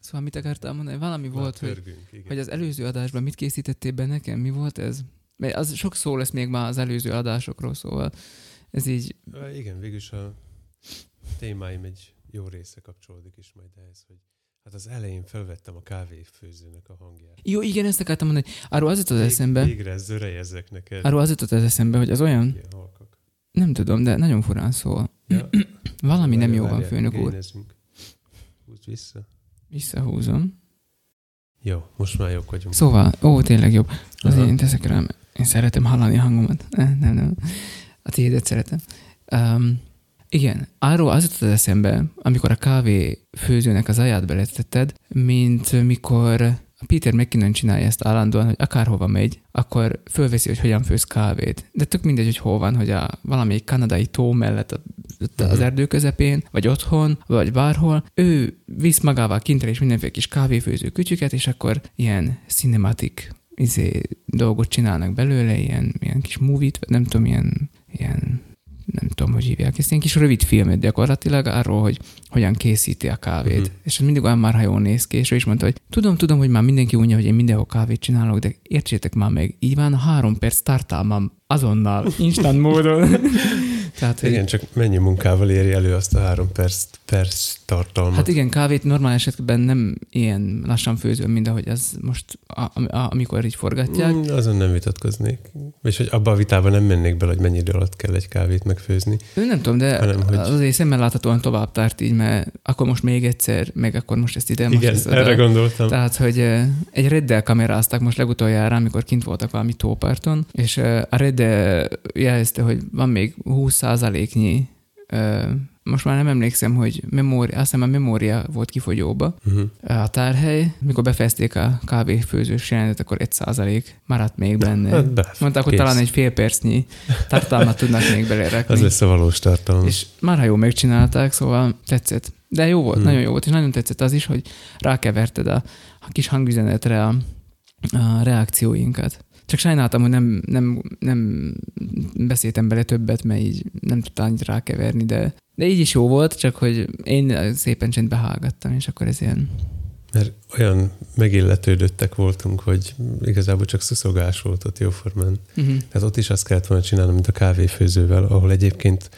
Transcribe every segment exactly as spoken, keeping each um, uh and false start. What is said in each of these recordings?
Szóval mit akartál mondani? Valami Már volt, törgünk, hogy, hogy az előző adásban mit készítettél be nekem? Mi volt ez? Mert az sok szó lesz még már az előző adásokról, szóval ez így... Igen, végülis a témáim egy jó része kapcsolódik is majd ehhez, hogy hát az elején felvettem a kávéfőzőnek a hangját. Jó, igen, ezt akartam mondani. Arról az jutott az eszembe... Végre zörejezzek neked. Arról az jutott az eszembe, hogy az olyan... Ilyen halkak. Nem tudom, de nagyon furán szól. Ja. Valami nem jó van, főnök úr. Húzd vissza. Visszahúzom. Jó, most már jobb vagyunk. Szóval, ó, tényleg jobb. Az én teszek rám. Én szeretem hallani a hangomat. Nem, nem. A tiédet szeretem. Um, igen, arról az jutott az eszembe, amikor a kávéfőzőnek az aját beletetted, mint mikor Peter McKinnon csinálja ezt állandóan, hogy akárhova megy, akkor fölveszi, hogy hogyan főz kávét. De tök mindegy, hogy hol van, hogy a valamelyik kanadai tó mellett az erdő közepén, vagy otthon, vagy bárhol. Ő visz magával kintre és mindenféle kis kávéfőző kütyüket, és akkor ilyen cinematic izé, dolgot csinálnak belőle, ilyen, ilyen kis movie-t, vagy nem tudom, ilyen, ilyen nem tudom, hogy hívják ezt, ilyen kis rövid filmet gyakorlatilag arról, hogy hogyan készíti a kávét. Uh-huh. És az mindig olyan már, ha jól néz ki, és ő is mondta, hogy tudom, tudom, hogy már mindenki unja, hogy én mindenhol kávét csinálok, de értsétek már meg, így van, három perc tartalmam azonnal, instant módon. Tehát, igen, hogy... csak mennyi munkával éri elő azt a három perc, perc tartalmat? Hát igen, kávét normál esetben nem ilyen lassan főzöm, mint ahogy az most, a, a, amikor így forgatják. Mm, azon nem vitatkoznék. És hogy abba a vitában nem mennék bele, hogy mennyi idő alatt kell egy kávét megfőzni. Ő nem tudom, de hanem, hogy... azért szemmel láthatóan tovább tart így, mert akkor most még egyszer, meg akkor most ezt ide. Igen, most erre oda. Gondoltam. Tehát, hogy egy reddel kamerázták most legutoljára, amikor kint voltak valami tóparton, és a reddel jelezte, hogy van még húsz százaléknyi, most már nem emlékszem, hogy memória, azt hiszem a memória volt kifogyóba. Uh-huh. A tárhely, mikor befejezték a kávéfőzős jelenetet, akkor egy százalék maradt még benne. Hát be, mondták, hogy kész. Talán egy fél percnyi tartalmat tudnak még belerakni. Az lesz a valós tartalom. És marha jól megcsinálták, szóval tetszett. De jó volt, hmm. nagyon jó volt, és nagyon tetszett az is, hogy rákeverted a, a kis hangüzenetre a, a reakcióinkat. Csak sajnáltam, hogy nem, nem, nem beszéltem bele többet, mert így nem tudtál annyit rákeverni, de, de így is jó volt, csak hogy én szépen csendbe hallgattam, és akkor ez ilyen... Mert olyan megilletődöttek voltunk, hogy igazából csak szuszogás volt ott jóformán. Uh-huh. Tehát ott is azt kellett volna csinálnom, mint a kávéfőzővel, ahol egyébként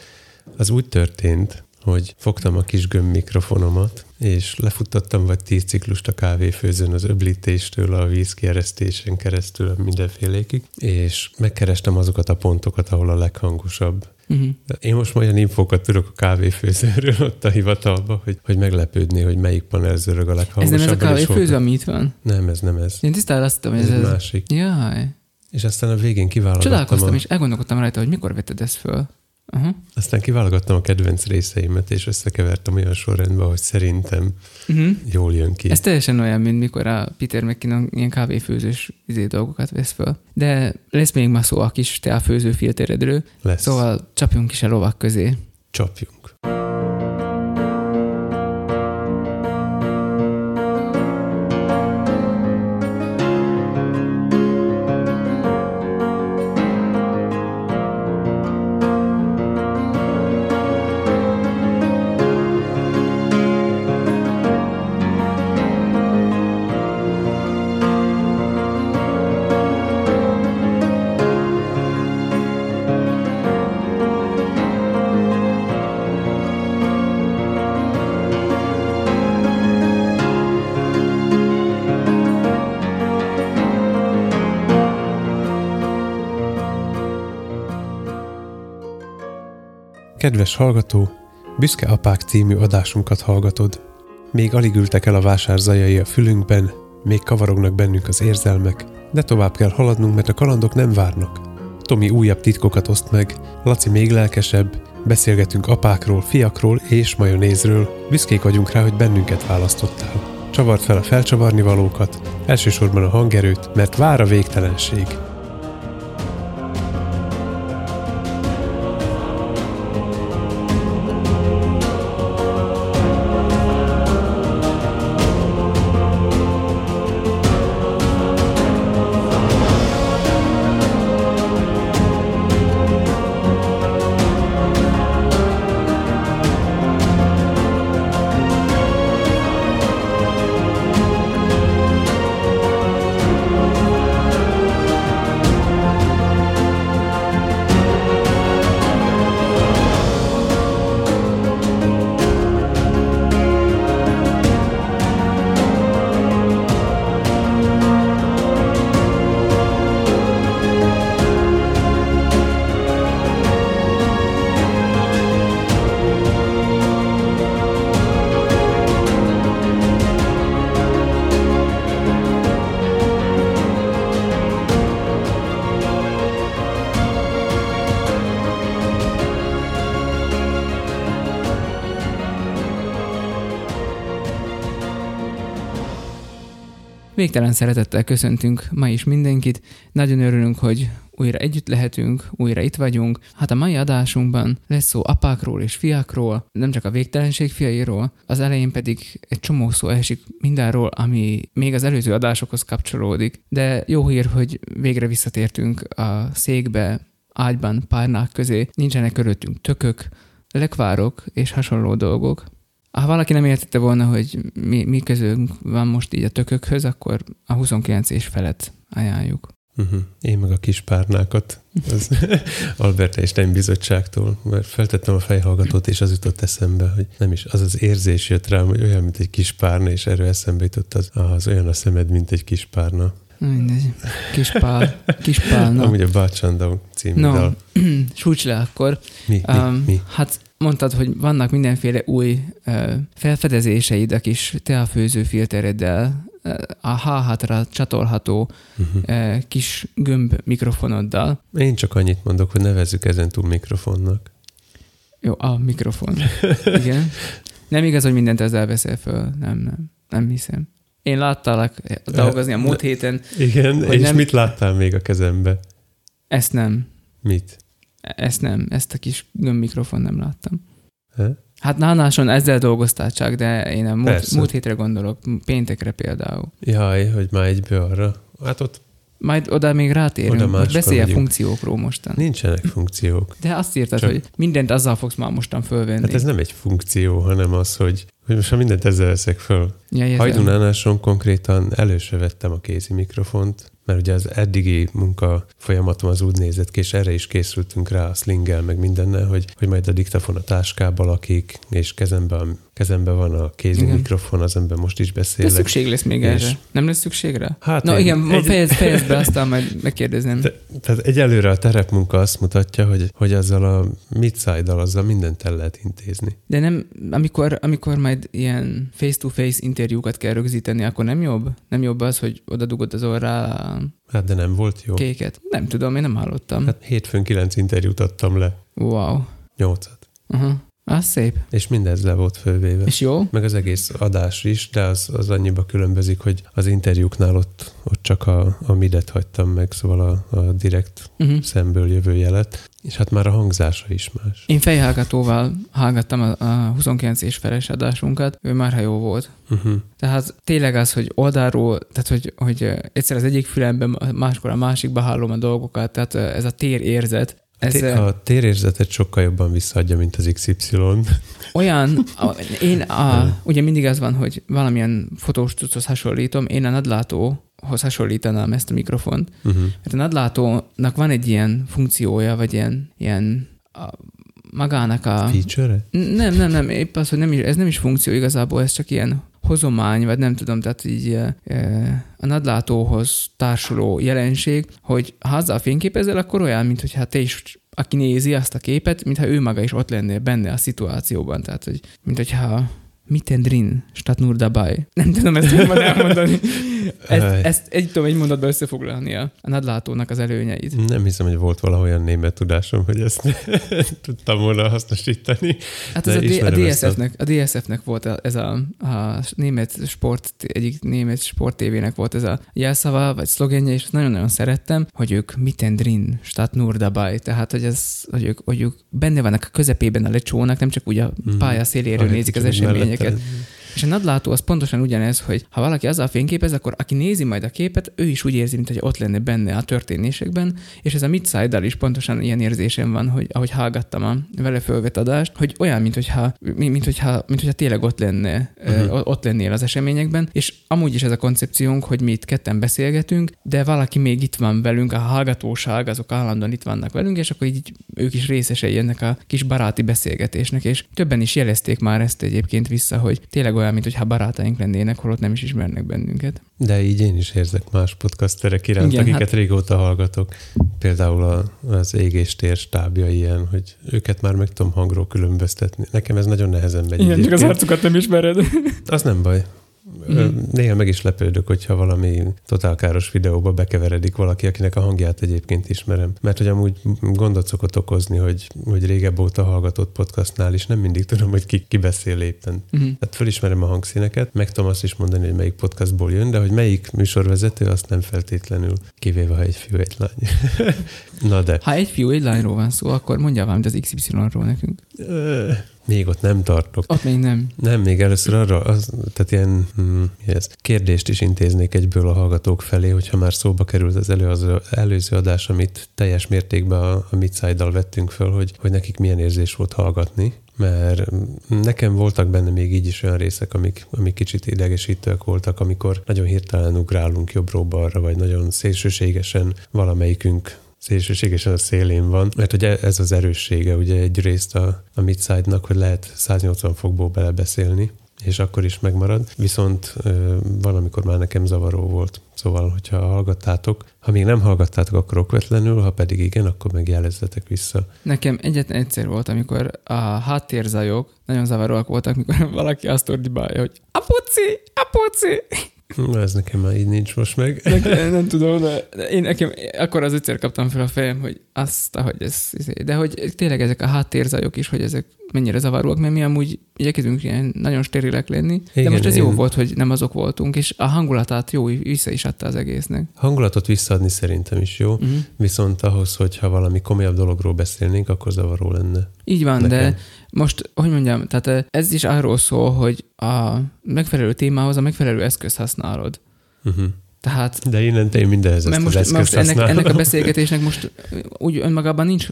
az úgy történt, hogy fogtam a kis gömb mikrofonomat, és lefuttattam vagy tíz ciklust a kávéfőzőn az öblítéstől, a vízkieresztésen keresztül, mindenfélékig, és megkerestem azokat a pontokat, ahol a leghangosabb. Uh-huh. Én most olyan infókat tudok a kávéfőzőről ott a hivatalba, hogy, hogy meglepődni, hogy melyik panel zörög a leghangosabb. Ez nem ez a kávéfőző, ami itt van? Nem, ez nem ez. Én tisztán azt tudom, ez, ez ez másik. Jaj. És aztán a végén kiválogattam. Csodálkoztam, a... és elgondolkodtam rajta, hogy mikor vetted ezt föl. Uh-huh. Aztán kiválogattam a kedvenc részeimet, és összekevertem olyan sorrendben, hogy szerintem uh-huh. jól jön ki. Ez teljesen olyan, mint mikor a Peter McKinnon ilyen kávéfőzős izé dolgokat vesz föl. De lesz még ma szó a kis teafőző filteredről. Lesz. Szóval csapjunk is a lovak közé. Csapjunk. Kedves hallgató, Büszke Apák című adásunkat hallgatod. Még alig ültek el a vásár zajai a fülünkben, még kavarognak bennünk az érzelmek, de tovább kell haladnunk, mert a kalandok nem várnak. Tomi újabb titkokat oszt meg, Laci még lelkesebb, beszélgetünk apákról, fiakról és majonézről, büszkék vagyunk rá, hogy bennünket választottál. Csavard fel a felcsavarni valókat, elsősorban a hangerőt, mert vár a végtelenség. Végtelen szeretettel köszöntünk ma is mindenkit. Nagyon örülünk, hogy újra együtt lehetünk, újra itt vagyunk. Hát a mai adásunkban lesz szó apákról és fiákról, nem csak a végtelenség fiairól, az elején pedig egy csomó szó esik mindenről, ami még az előző adásokhoz kapcsolódik. De jó hír, hogy végre visszatértünk a székbe, ágyban, párnák közé, nincsenek körülöttünk tökök, lekvárok és hasonló dolgok. Ha valaki nem értette volna, hogy mi, mi közünk van most így a tökökhöz, akkor a huszonkilenc és felett ajánljuk. Uh-huh. Én meg a kis párnákat az Albert Einstein bizottságtól, mert feltettem a fejhallgatót, és az jutott eszembe, hogy nem is, az az érzés jött rám, hogy olyan, mint egy kis párna, és erről eszembe jutott az, az olyan a szemed, mint egy kis párna. Mindegy. Kis pál, kis pálna. Amúgy a Bácsandó című no. dal. Súcs le akkor. Mi, mi, um, mi? Hát mondtad, hogy vannak mindenféle új uh, felfedezéseid a kis teafőző filtereddel, a há hátra csatolható uh-huh. kis gömb mikrofonoddal. Én csak annyit mondok, hogy nevezzük ezen túl mikrofonnak. Jó, a mikrofon. Igen. Nem igaz, hogy mindent ezzel veszel föl. Nem, nem. Nem hiszem. Én láttalak dolgozni a múlt héten. Igen, és nem... mit láttál még a kezembe? Ezt nem. Mit? Ezt nem. Ezt a kis gömb mikrofon nem láttam. Ha? Hát náláson ezzel dolgoztál csak, de én a múlt, múlt hétre gondolok, péntekre például. Jaj, hogy már egyből arra. Hát ott... Majd oda még rátérünk, hogy beszélj a funkciókról mostan. Nincsenek funkciók. De azt írtad, csak... hogy mindent azzal fogsz már mostan fölvenni. Hát ez nem egy funkció, hanem az, hogy, hogy most mindent ezzel veszek föl. Ja, Hajdunánáson konkrétan először vettem a kézi mikrofont, mert ugye az eddigi munka folyamatom az úgy nézett ki, és erre is készültünk rá a slinggel, meg mindennel, hogy, hogy majd a diktafon a táskába lakik, és kezemben, kezemben van a kézi igen. mikrofon, az ember most is beszélek. De szükség lesz még és... erre. Nem lesz szükség rá? Hát Na én... igen, egy... fejezd, fejezd be, aztán majd megkérdezném. Te, tehát egyelőre a terepmunka azt mutatja, hogy, hogy azzal a mid-side-dal, azzal mindent el lehet intézni. De nem, amikor, amikor majd ilyen face-to-face interjúkat kell rögzíteni, akkor nem jobb? Nem jobb az, hogy oda dugod az orrá. Hát de nem volt jó. Kéket. Nem tudom, én nem hallottam. Hát hétfőn kilenc interjút adtam le. Wow. Nyolcat. Uh-huh. Az szép. És mindez le volt fölvéve. És jó? Meg az egész adás is, de az, az annyiba különbözik, hogy az interjúknál ott, ott csak a, a midet hagytam meg, szóval a, a direkt uh-huh. szemből jövő jelet. És hát már a hangzása is más. Én fejhallgatóval hallgattam a, a huszonkilenc és feles adásunkat, ő már ha jó volt. Uh-huh. Tehát tényleg az, hogy oldalról, tehát hogy, hogy egyszer az egyik fülemben, máskor a másikba hallom a dolgokat, tehát ez a térérzet. Ez a térérzetet sokkal jobban visszaadja, mint az iksz ipszilon. Olyan, én a, ugye mindig az van, hogy valamilyen fotós cucchoz hasonlítom, én a nagylátóhoz hasonlítanám ezt a mikrofont. Uh-huh. Mert a nagylátónak van egy ilyen funkciója, vagy ilyen, ilyen a, magának a... Feature-e? Nem, nem, nem, épp az, hogy nem is, ez nem is funkció igazából, ez csak ilyen hozomány, vagy nem tudom, tehát így e, a nagylátóhoz társuló jelenség, hogy ha azzal fényképezel, akkor olyan, mintha te is, aki nézi azt a képet, mintha ő maga is ott lennél benne a szituációban, tehát, hogy mintha miten drin, statt nur dabei. Nem tudom ezt jobban elmondani. Ezt, ezt egy tudom egy mondatban összefoglalni a nagylátónak az előnyeit. Nem hiszem, hogy volt valahol olyan német tudásom, hogy ezt tudtam volna hasznosítani. Hát ez a, D- a, dé es ef-nek, a dé es ef-nek volt ez a, a német sport, egyik német sporttévének volt ez a jelszava, vagy szlogenje, és nagyon-nagyon szerettem, hogy ők miten drin, statt nur dabei. Tehát, hogy, ez, hogy, ők, hogy ők benne vannak a közepében a lecsónak, nem csak úgy a pálya széléről mm-hmm. nézik az eseményeket. Te... És a nagylátó az pontosan ugyanez, hogy ha valaki azzal fényképez, akkor aki nézi majd a képet, ő is úgy érzi, mintha ott lenne benne a történésekben, és ez a mid-side-dal is pontosan ilyen érzésem van, hogy ahogy hallgattam a vele fölvett adást, hogy olyan, mintha mint, mint, tényleg ott lenne, uh-huh. ott lennél az eseményekben, és amúgy is ez a koncepciónk, hogy mi itt ketten beszélgetünk, de valaki még itt van velünk, a hallgatóság, azok állandóan itt vannak velünk, és akkor így ők is részesei ennek a kis baráti beszélgetésnek, és többen is jelezték már ezt egyébként vissza, hogy tényleg olyan, mint hogyha barátaink lennének, holott nem is ismernek bennünket. De így én is érzek más podcasterek iránt, igen, akiket hát... régóta hallgatok. Például a, az Ég és Tér stábja ilyen, hogy őket már meg tudom hangról különböztetni. Nekem ez nagyon nehezen megy. Igen, csak az arcukat nem ismered. Az nem baj. Mm. Néha meg is lepődök, hogyha valami totálkáros videóba bekeveredik valaki, akinek a hangját egyébként ismerem. Mert hogy amúgy gondot szokott okozni, hogy, hogy régebb óta hallgatott podcastnál is nem mindig tudom, hogy ki, ki beszél éppen. Mm. Hát fölismerem a hangszíneket, meg tudom azt is mondani, hogy melyik podcastból jön, de hogy melyik műsorvezető, azt nem feltétlenül, kivéve ha egy fiú, egy lány. Na de. Ha egy fiú, egy lányról van szó, akkor mondjál valamit az iksz ipszilonról nekünk. Ö... Még ott nem tartok. Ott még nem. Nem, még először arra, az, tehát ilyen hm, ez, kérdést is intéznék egyből a hallgatók felé, hogyha már szóba került az, elő, az előző adás, amit teljes mértékben a, a Midsiddal vettünk föl, hogy, hogy nekik milyen érzés volt hallgatni. Mert nekem voltak benne még így is olyan részek, amik, amik kicsit idegesítőek voltak, amikor nagyon hirtelen ugrálunk jobbról-balra, vagy nagyon szélsőségesen valamelyikünk szélsőségesen a szélén van, mert hogy ez az erőssége, ugye egyrészt a, a Midside-nak, hogy lehet száznyolcvan fokból belebeszélni, és akkor is megmarad, viszont ö, valamikor már nekem zavaró volt. Szóval, hogyha hallgattátok, ha még nem hallgattátok, akkor okvetlenül, ha pedig igen, akkor megjelezzetek vissza. Nekem egyetlen egyszer volt, amikor a háttérzajok nagyon zavaróak voltak, mikor valaki azt ordibálja, hogy a puci, a puci! Na, ez nekem már így nincs most meg. Nekem, nem tudom, de én nekem akkor az egyszer kaptam fel a fejem, hogy azt, ahogy ez... De hogy tényleg ezek a háttérzajok is, hogy ezek mennyire zavaróak, mert mi amúgy igyekezünk ilyen nagyon sterilek lenni. De igen, most ez én... jó volt, hogy nem azok voltunk, és a hangulatát jó vissza is adta az egésznek. Hangulatot visszaadni szerintem is jó, uh-huh. Viszont ahhoz, hogyha valami komolyabb dologról beszélnénk, akkor zavaró lenne. Így van, nekem. De most, hogy mondjam, tehát ez is arról szól, hogy a megfelelő témához a megfelelő eszközt használod. Uh-huh. Tehát, de innentől én mindenhez ezt most, az eszközt most ennek, ennek a beszélgetésnek most úgy önmagában nincs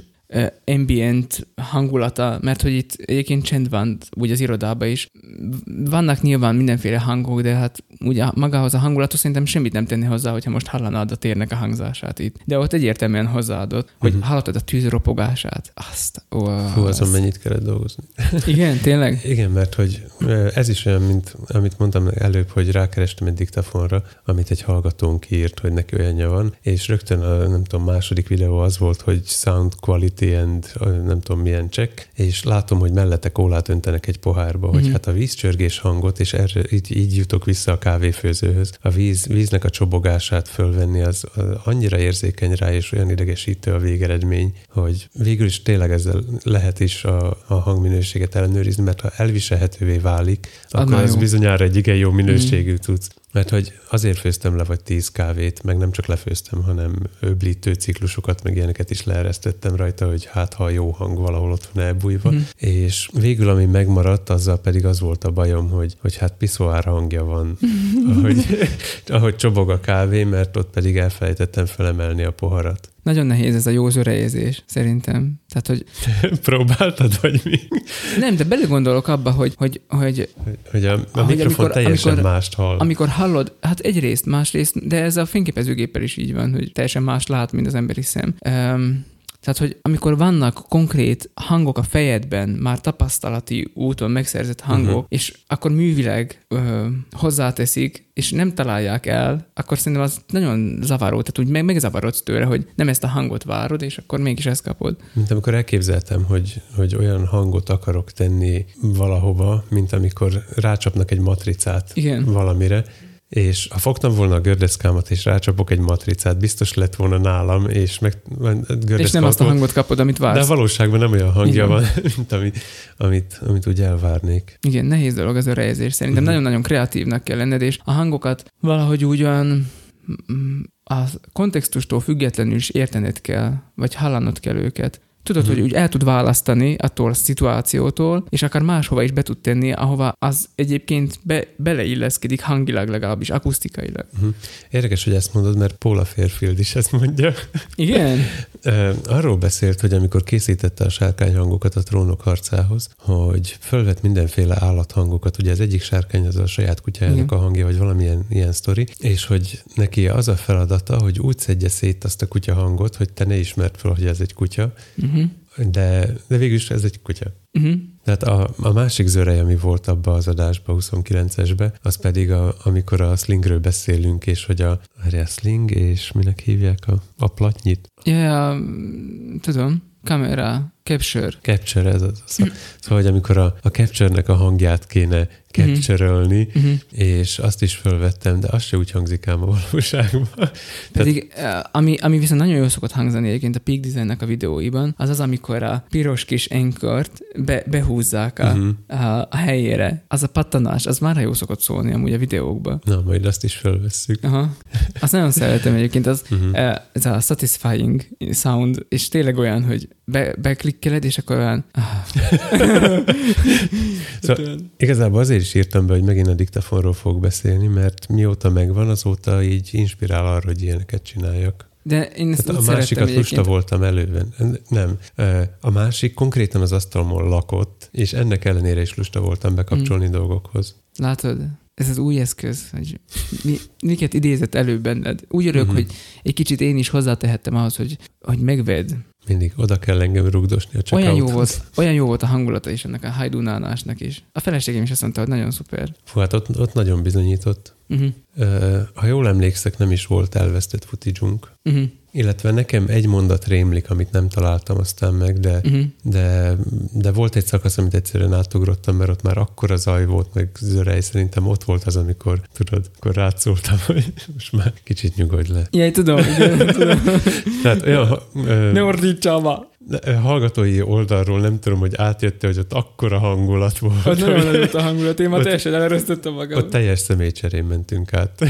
ambient hangulata, mert hogy itt egyébként csend van úgy az irodában is. Vannak nyilván mindenféle hangok, de hát ugye magához a hangulatot szerintem semmit nem tenni hozzá, hogyha most hallanád a térnek a hangzását itt. De ott egyértelműen hozzáadott, hogy uh-huh. hallottad a tűz ropogását. Azt, ó, Hú, azon azt. Mennyit kellett dolgozni. Igen, tényleg? Igen, mert hogy ez is olyan, mint amit mondtam előbb, hogy rákerestem egy diktafonra, amit egy hallgatónk írt, hogy neki olyannya van, és rögtön a, nem tudom, második videó az volt, hogy sound quality and nem tudom milyen check, és látom, hogy mellette kólát öntenek egy pohárba, hogy mm-hmm. hát a vízcsörgés hangot, és erre, így, így jutok vissza a kávéfőzőhöz. A víz, víznek a csobogását fölvenni, az, az annyira érzékeny rá, és olyan idegesítő a végeredmény, hogy végül is tényleg ezzel lehet is a, a hangminőséget ellenőrizni, mert ha elviselhetővé válik, akkor az bizonyára egy igen jó minőségű mm-hmm. tudsz. Mert hogy azért főztem le vagy tíz kávét, meg nem csak lefőztem, hanem öblítő ciklusokat, meg ilyeneket is leeresztettem rajta, hogy hát ha jó hang valahol ott van elbújva. Mm. És végül, ami megmaradt, azzal pedig az volt a bajom, hogy, hogy hát piszoár hangja van, ahogy, ahogy csobog a kávé, mert ott pedig elfelejtettem felemelni a poharat. Nagyon nehéz ez a jó zörejezés, szerintem. Tehát, hogy... Próbáltad, vagy mi? Nem, de belegondolok abba, hogy... Hogy, hogy, hogy a, a mikrofon amikor, teljesen amikor, mást hall. Amikor hallod, hát egyrészt, másrészt, de ez a fényképezőgéppel is így van, hogy teljesen más lát, mint az emberi szem. Um, Tehát, hogy amikor vannak konkrét hangok a fejedben, már tapasztalati úton megszerzett hangok, uh-huh. és akkor művileg ö, hozzáteszik, és nem találják el, akkor szerintem az nagyon zavaró. Tehát úgy meg, megzavarodsz tőle, hogy nem ezt a hangot várod, és akkor mégis ezt kapod. Mint amikor elképzeltem, hogy, hogy olyan hangot akarok tenni valahova, mint amikor rácsapnak egy matricát igen. valamire, és ha fogtam volna a gördeszkámat, és rácsapok egy matricát, biztos lett volna nálam, és meg és nem azt a hangot kapod, amit vársz. De valóságban nem olyan hangja igen. van, mint ami, amit, amit úgy elvárnék. Igen, nehéz dolog az örejezés. Szerintem uh-huh. nagyon-nagyon kreatívnak kell lenned, és a hangokat valahogy ugyan a kontextustól függetlenül is értened kell, vagy hallanod kell őket. Tudod, uh-huh. hogy úgy el tud választani attól a szituációtól, és akár máshova is be tud tenni, ahova az egyébként be, beleilleszkedik hangilag legalábbis, akusztikailag. Uh-huh. Érdekes, hogy ezt mondod, mert Paula Fairfield is ezt mondja. Igen. Arról beszélt, hogy amikor készítette a sárkányhangokat a Trónok harcához, hogy fölvett mindenféle állathangokat, ugye az egyik sárkány az a saját kutyájának igen. a hangja, vagy valamilyen ilyen sztori, és hogy neki az a feladata, hogy úgy szedje szét azt a kutya hangot, hogy te ne ismerd fel, hogy ez egy kutya, uh-huh. de, de végülis ez egy kutya. Uh-huh. Tehát a, a másik zörej, ami volt abba az adásba, huszonkilencesbe, az pedig a, amikor a slingről beszélünk, és hogy a, a sling, és minek hívják a, a platnyit? Ja, yeah, tudom, kamera. Capture. Capture, ez az. Szóval, mm. hogy amikor a, a capture-nek a hangját kéne capture-ölni, mm-hmm. és azt is fölvettem, de az se úgy hangzik ám a valóságban. Pedig, Tehát... ami, ami viszont nagyon jól szokott hangzani egyébként a Peak Design-nek a videóiban, az az, amikor a piros kis enkört be, behúzzák a, mm-hmm. a, a helyére. Az a pattanás, az már jól szokott szólni amúgy a videókban. Na, majd azt is fölvesszük. Aha. Azt nagyon szeretem egyébként, az, mm-hmm. ez a satisfying sound, és tényleg olyan, hogy be, beklikkeled, és akkor olyan... Szóval igazából azért is írtam be, hogy megint a diktafonról fogok beszélni, mert mióta megvan, azóta így inspirál arra, hogy ilyeneket csináljak. De én ezt hát a másikat lusta egyébként. Voltam előben. Nem. A másik konkrétan az asztalomon lakott, és ennek ellenére is lusta voltam bekapcsolni mm. dolgokhoz. Látod? Ez az új eszköz, hogy mi, miket idézett előbb benned. Úgy örök, mm-hmm. hogy egy kicsit én is hozzátehettem ahhoz, hogy, hogy megvedd. Mindig oda kell engem rugdosni a check-out. Olyan jó volt, olyan jó volt a hangulata is ennek a hajdunálásnak is. A feleségem is azt mondta, hogy nagyon szuper. Fú, hát ott, ott nagyon bizonyított. Uh-huh. Uh, ha jól emlékszek, nem is volt elvesztett footage-unk. Uh-huh. Illetve nekem egy mondat rémlik, amit nem találtam aztán meg, de, uh-huh. de, de volt egy szakasz, amit egyszerűen átugrottam, mert ott már akkora zaj volt, meg zörej, szerintem ott volt az, amikor, tudod, akkor rád szóltam, hogy most már kicsit nyugodj le. Jaj, tudom. tudom. Tehát olyan... Ö, ne ordítsa ma! Hallgatói oldalról nem tudom, hogy átjött-e, hogy ott akkora hangulat volt. Ott nagyon nagyot a hangulat, én már ott, teljesen elerőztettem magam. Ott teljes személycserén mentünk át.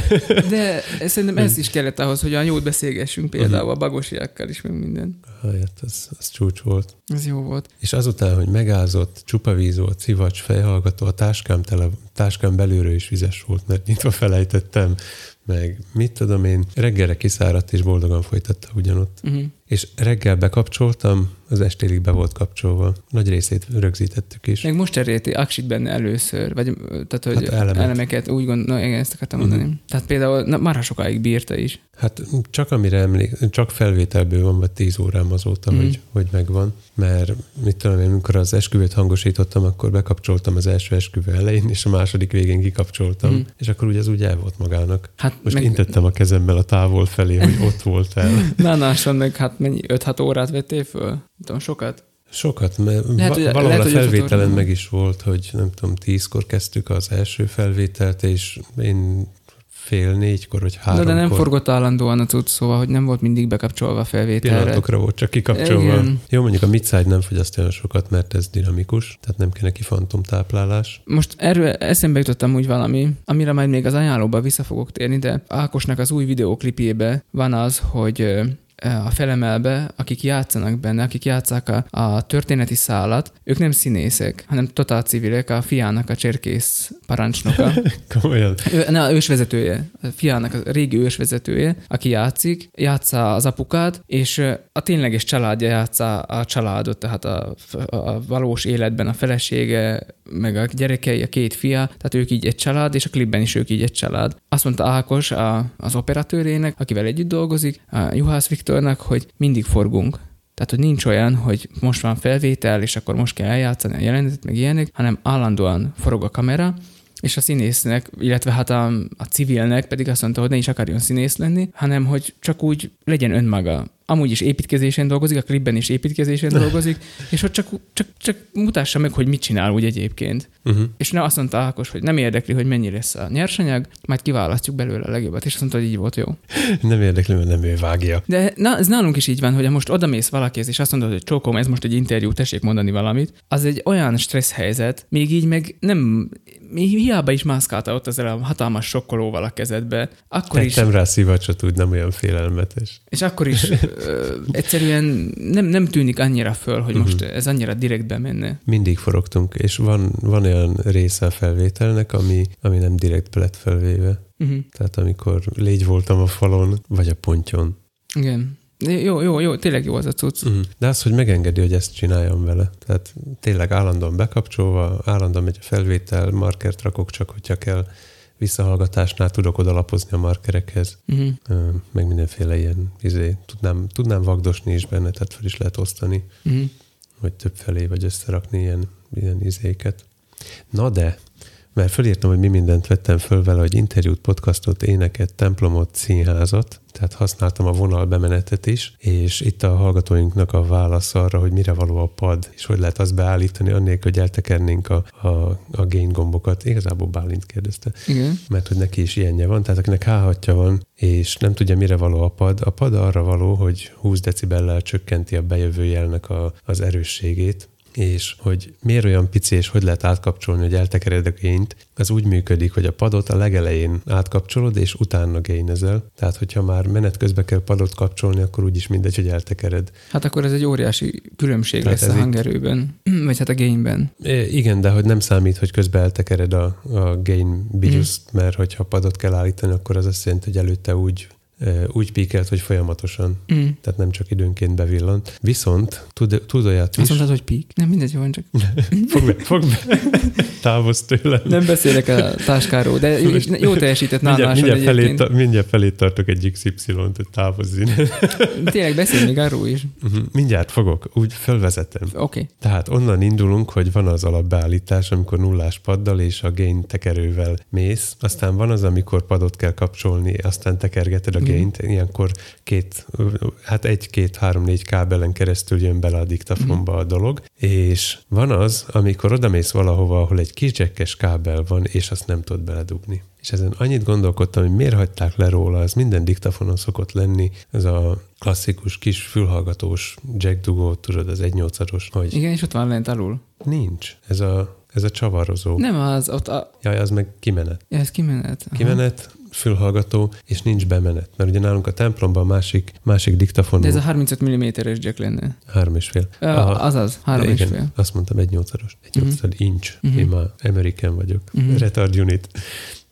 De szerintem ez is kellett ahhoz, hogy olyan jót beszélgessünk például a bagosiakkal is, meg minden. Hát, az, az csúcs volt. Ez jó volt. És azután, hogy megázott, csupavízó, civacs, fejhallgató, a táskám, tele, táskám belülről is vizes volt, mert nyitva felejtettem, meg mit tudom én, reggelre kiszáradt és boldogan folytatta ugyanott. Uh-huh. És reggel bekapcsoltam, az estélig be volt kapcsolva. Nagy részét rögzítettük is. Meg most cserélti aksit benne először, vagy tehát, hogy hát elemek. Elemeket úgy gondolom, no, igen, ezt akartam uh-huh. mondani. Tehát például na, már sokáig bírta is. Hát csak amire emlékszem, csak felvételből van, vagy tíz órám azóta, uh-huh. hogy, hogy megvan. Mert mit tudom én, amikor az esküvőt hangosítottam, akkor bekapcsoltam az első esküvő elején, és a második végén kikapcsoltam, uh-huh. és akkor ugye az úgy el volt magának. Hát most meg... intettem a kezemmel a távol felé, hogy ott voltál. Na, náson meg hát mennyi, öt-hat órát vettél föl? Nem tudom, sokat? Sokat, mert lehet, va- valahol lehet, a felvételen meg is volt, hogy nem tudom, tízkor kezdtük az első felvételt, és én fél négykor, vagy háromkor. De, de nem forgott állandóan a cucc, szóval, hogy nem volt mindig bekapcsolva a felvételre. Pillanatokra volt csak kikapcsolva. Igen. Jó, mondjuk a midsize nem fogyaszt olyan sokat, mert ez dinamikus, tehát nem kell neki fantomtáplálás. Most erről eszembe jutottam úgy valami, amire majd még az ajánlóba vissza fogok térni, de Ákosnak az új videóklipjében van az, hogy a felemelbe, akik játszanak benne, akik játszák a, a történeti szálat, ők nem színészek, hanem totál civilek, a fiának a cserkész parancsnoka. Komolyan. Ő, ne, ősvezetője, a fiának a régi ősvezetője, aki játszik, játsza az apukát, és a tényleges családja játsza a családot, tehát a, a valós életben a felesége, meg a gyerekei, a két fia, tehát ők így egy család, és a klipben is ők így egy család. Azt mondta Ákos a, az operatőrének, akivel együtt dolgozik, a Juhász Viktor, hogy mindig forgunk. Tehát, hogy nincs olyan, hogy most van felvétel, és akkor most kell eljátszani a jelenetet, meg ilyenek, hanem állandóan forog a kamera, és a színésznek, illetve hát a, a civilnek pedig azt mondta, hogy ne is akarjon színész lenni, hanem hogy csak úgy legyen önmaga. Amúgy is építkezésen dolgozik, a klipben is építkezésen dolgozik, és hogy csak, csak, csak mutassa meg, hogy mit csinál úgy egyébként. Uh-huh. És na, azt mondta Ákos, hogy nem érdekli, hogy mennyi lesz a nyersanyag, majd kiválasztjuk belőle a legjobbat, és azt mondta, hogy így volt jó. Nem érdekli, mert nem ő vágja. De na, ez nálunk is így van, hogy most odamész valakihez, és azt mondod, hogy csókom, ez most egy interjú, tessék mondani valamit, az egy olyan stressz helyzet, még így meg nem, még hiába is mászkálta ott ezzel a hatalmas sokkolóval a kezedbe. Akkor is. Tettem rá szivacsot, úgy nem olyan félelmetes. És akkor is Ö, egyszerűen nem, nem tűnik annyira föl, hogy most uh-huh. ez annyira direktbe menne. Mindig forogtunk, és van, van olyan része a felvételnek, ami, ami nem direktbe lett felvéve. Uh-huh. Tehát amikor légy voltam a falon, vagy a pontyon. Igen. Jó, jó, jó, tényleg jó az a cucc. Uh-huh. De az, hogy megengedi, hogy ezt csináljam vele. Tehát tényleg állandóan bekapcsolva, állandóan megy a felvétel, markert rakok csak, hogyha kell. Visszahallgatásnál tudok odalapozni a markerekhez, uh-huh. meg mindenféle ilyen izé. Tudnám, tudnám vagdosni is benne, tehát fel is lehet osztani, uh-huh. hogy többfelé vagy összerakni ilyen, ilyen izéket. Na de, Mert fölírtam, hogy mi mindent vettem föl vele, hogy interjút, podcastot, éneket, templomot, színházat, tehát használtam a vonalbemenetet is, és itt a hallgatóinknak a válasz arra, hogy mire való a pad, és hogy lehet azt beállítani, annélkül, hogy eltekernénk a, a, a gain gombokat. Igazából Bálint kérdezte, igen. Mert hogy neki is ilyenje van, tehát akinek háhatja van, és nem tudja, mire való a pad. A pad arra való, hogy húsz decibellel csökkenti a bejövő jelnek a, az erősségét, és hogy miért olyan pici, és hogy lehet átkapcsolni, hogy eltekered a gaint, az úgy működik, hogy a padot a legelején átkapcsolod, és utána gainezel. Tehát, hogyha már menet közben kell padot kapcsolni, akkor úgyis mindegy, hogy eltekered. Hát akkor ez egy óriási különbség tehát lesz a hangerőben, itt... vagy hát a gainben. Igen, de hogy nem számít, hogy közben eltekered a, a gain bigyuszt, hmm. mert hogyha padot kell állítani, akkor az azt jelenti, hogy előtte úgy... úgy píkelt, hogy folyamatosan. Mm. Tehát nem csak időnként bevillant. Viszont tud, tud olyat is... Azt mondtad, hogy pík? Nem, mindegy, van csak... Fogd be, fogd be. Távozz tőlem. Nem beszélek a táskáról, de jó teljesített nálásod egyébként. Mindjárt felé tartok egy iksz ipszilont, hogy távozz innen. Tényleg beszélj még arról is. Mindjárt fogok, úgy felvezetem. Oké. Okay. Tehát onnan indulunk, hogy van az alapbeállítás, amikor nullás paddal és a gain tekerővel mész, aztán van az, amikor padot kell kapcsolni, aztán tekergeted a gain. Gaint, ilyenkor két, hát egy, két, három, négy kábelen keresztül jön bele a diktafonba a dolog, és van az, amikor odamész valahova, ahol egy kiscsekkes kábel van, és azt nem tudod beledugni. És ezen annyit gondolkodtam, hogy miért hagyták le róla, ez minden diktafonon szokott lenni, ez a klasszikus kis fülhallgatós jackdugó, tudod, az egy nyolcados, hogy... Igen, és ott van lent alul. Nincs. Ez a, ez a csavarozó. Nem az, ott a... Jaj, az meg kimenet. Ja, ez kimenet. Aha. Kimenet, fülhallgató, és nincs bemenet. Mert ugye nálunk a templomban a másik, másik diktafon... De ez a harmincöt milliméteres jack lenne. Három és fél. Ö, azaz, három igen, és fél. Azt mondtam, egy nyolcados. Egy nyolcados uh-huh. inch. Uh-huh. Én már American vagyok. Uh-huh. Retard unit.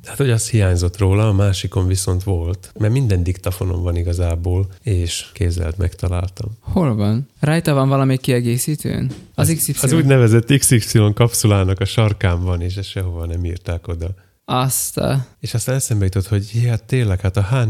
Hát, hogy az hiányzott róla, a másikon viszont volt. Mert minden diktafonon van igazából, és kézzel megtaláltam. Hol van? Rajta van valami kiegészítőn? Az, az iksz ipszilon? Az úgynevezett iksz ipszilon kapszulának a sarkán van, és ezt sehova nem írták oda. Azt a... És aztán eszembe jutott, hogy hát tényleg, hát a há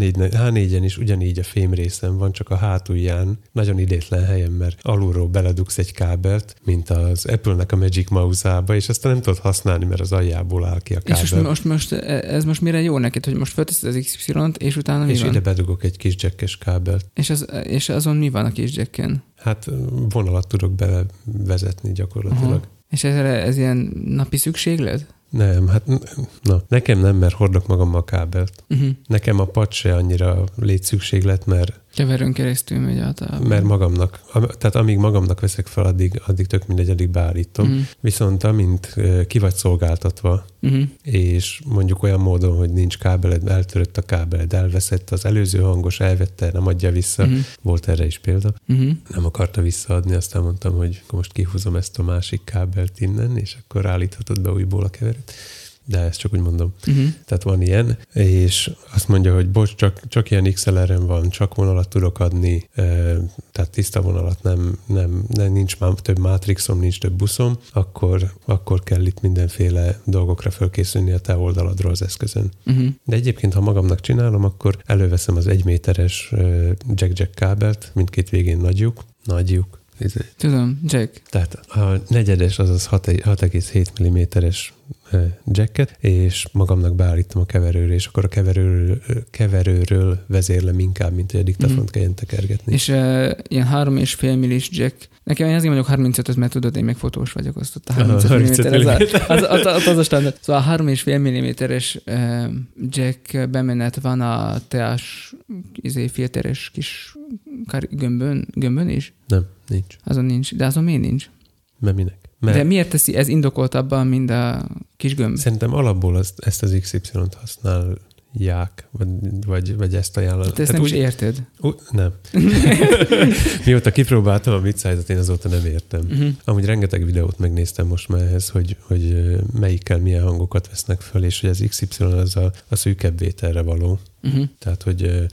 négyen is ugyanígy a fémrészen van, csak a hátulján, nagyon idétlen helyen, mert alulról beledugsz egy kábelt, mint az Apple-nek a Magic Mouse-ába, és aztán nem tudod használni, mert az aljából áll ki a kábel. És most, most ez most mire jó neked, hogy most felteszed az iksz ipszilont, és utána mi és van? És ide bedugok egy kis jackes kábelt. És, az, és azon mi van a kis jacken? Hát vonalat tudok bevezetni gyakorlatilag. Aha. És ez, ez ilyen napi szükséglet? Nem, hát na, nekem nem, mert hordok magammal kábelt. Uh-huh. Nekem a pad se annyira létszükséglet, mert... Keverőn keresztül megy általában. Mert magamnak, tehát amíg magamnak veszek fel, addig, addig tök mindegy, addig beállítom. Uh-huh. Viszont amint ki vagy szolgáltatva, uh-huh. és mondjuk olyan módon, hogy nincs kábeled, eltörött a kábeled, elveszett, az előző hangos elvette, nem adja vissza. Uh-huh. Volt erre is példa. Uh-huh. Nem akarta visszaadni, aztán mondtam, hogy most kihúzom ezt a másik kábelt innen, és akkor állíthatod be újból a keverőt. De ezt csak úgy mondom. Uh-huh. Tehát van ilyen, és azt mondja, hogy bocs, csak, csak ilyen iksz el er-en van, csak vonalat tudok adni, tehát tiszta vonalat, nem, nem, nem nincs már több mátrixom, nincs több buszom, akkor, akkor kell itt mindenféle dolgokra fölkészülni a te oldaladról az eszközön. Uh-huh. De egyébként, ha magamnak csinálom, akkor előveszem az egyméteres jack-jack kábelt, mindkét végén nagyjuk, nagyjuk. Tudom, jack. Tehát a negyedes, azaz hat egész hét milliméteres jacket, és magamnak beállítom a keverőre, és akkor a keverőről, keverőről vezérlem inkább, mint hogy a diktafont mm. kelljen tekergetni. És uh, ilyen három és fél millis jack. Nekem én azért mondjuk harmincötöt, mert tudod, én meg fotós vagyok, azt ott a harmincöt milliméter. Az, az, az, az a standard. Szóval a három és fél milliméteres uh, jack bemenet van a teás izé, filteres kis gömbön, gömbön is? Nem, nincs. Azon nincs. De azon miért nincs? Mert minek? Mert de miért teszi ez indokoltabban, mint a kis gömb? Szerintem alapból azt, ezt az iksz ipszilont használják, vagy, vagy, vagy ezt ajánlanak. Te ezt tehát nem úgy, is érted? Ú, nem. Mióta kipróbáltam a midsize-ot, én azóta nem értem. Uh-huh. Amúgy rengeteg videót megnéztem most már ehhez, hogy, hogy melyikkel milyen hangokat vesznek föl, és hogy az iksz ipszilon az a, a szűkebb vételre való. Uh-huh. Tehát, hogy...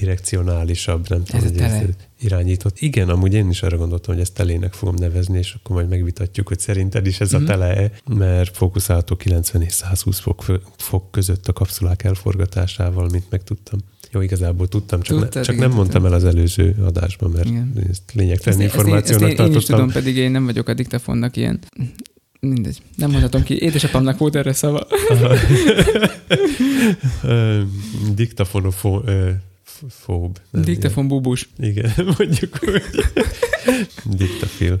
direkcionálisabb, nem tudom, hogy ez irányított. Igen, amúgy én is arra gondoltam, hogy ezt telének fogom nevezni, és akkor majd megvitatjuk, hogy szerinted is ez mm-hmm. a tele, mert fókuszálható kilencven és százhúsz fok között a kapszulák elforgatásával, mint megtudtam. Jó, igazából tudtam, csak, Tudtad, ne, csak igen, nem mondtam el az előző adásban, mert igen. Ezt lényegtelen információnak tartottam. Ezt én, ezt én, én is tudom, pedig én nem vagyok a diktafonnak ilyen Mindegy, nem mondhatom ki. Édesapámnak volt erre szava. Diktafonofó... Fób. Diktafon búbus. Igen, mondjuk úgy. Diktafil.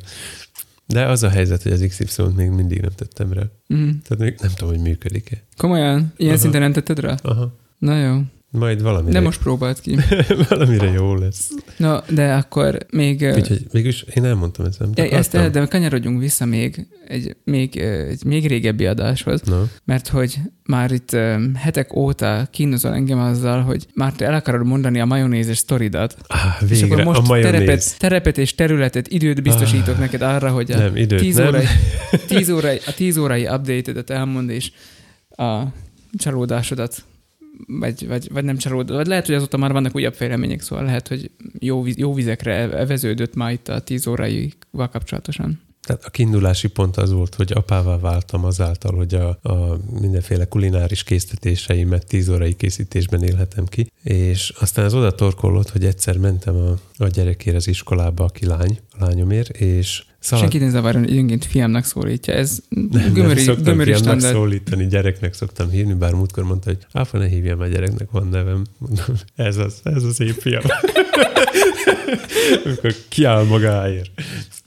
De az a helyzet, hogy az iksz ipszilont még mindig nem tettem rá. Mm. Tehát még nem tudom, hogy működik-e. Komolyan? Ilyen Aha. szinten nem tetted rá? Aha. Na jó. Majd valamire... De most próbáld ki. valamire jó lesz. Na, de akkor még... Úgyhogy mégis én elmondtam ezt, nem de ezt el, de kanyarodjunk vissza még egy még, egy még régebbi adáshoz, Na. mert hogy már itt hetek óta kínozol engem azzal, hogy már te el akarod mondani a majonézes sztoridat. Ah, végre, és akkor most a terepet, terepet és területet, időt biztosítok ah, neked arra, hogy a nem, időt, tíz, órai, tíz órai a tíz órai update-edet elmond, és a csalódásodat Vagy, vagy, vagy nem csalódott, vagy lehet, hogy azóta már vannak újabb fejlemények, szóval lehet, hogy jó, víz, jó vizekre eveződött már itt a tíz óraival kapcsolatosan. Tehát a kiindulási pont az volt, hogy apává váltam azáltal, hogy a, a mindenféle kulináris késztetéseimet tíz órai készítésben élhetem ki, és aztán az oda torkollott, hogy egyszer mentem a, a gyerekére az iskolába, aki lány, a lányomért, és szalad... Senki ne zavarjon, hogy időnként fiamnak szólítja. Ez nem, gömöri, nem szoktam gömöri fiamnak standard. Szólítani, gyereknek szoktam hívni, bár múltkor mondta, hogy áfa, ne hívjam, a gyereknek van nevem. Mondom, ez az, ez az én fiam. Amikor kiáll magáért.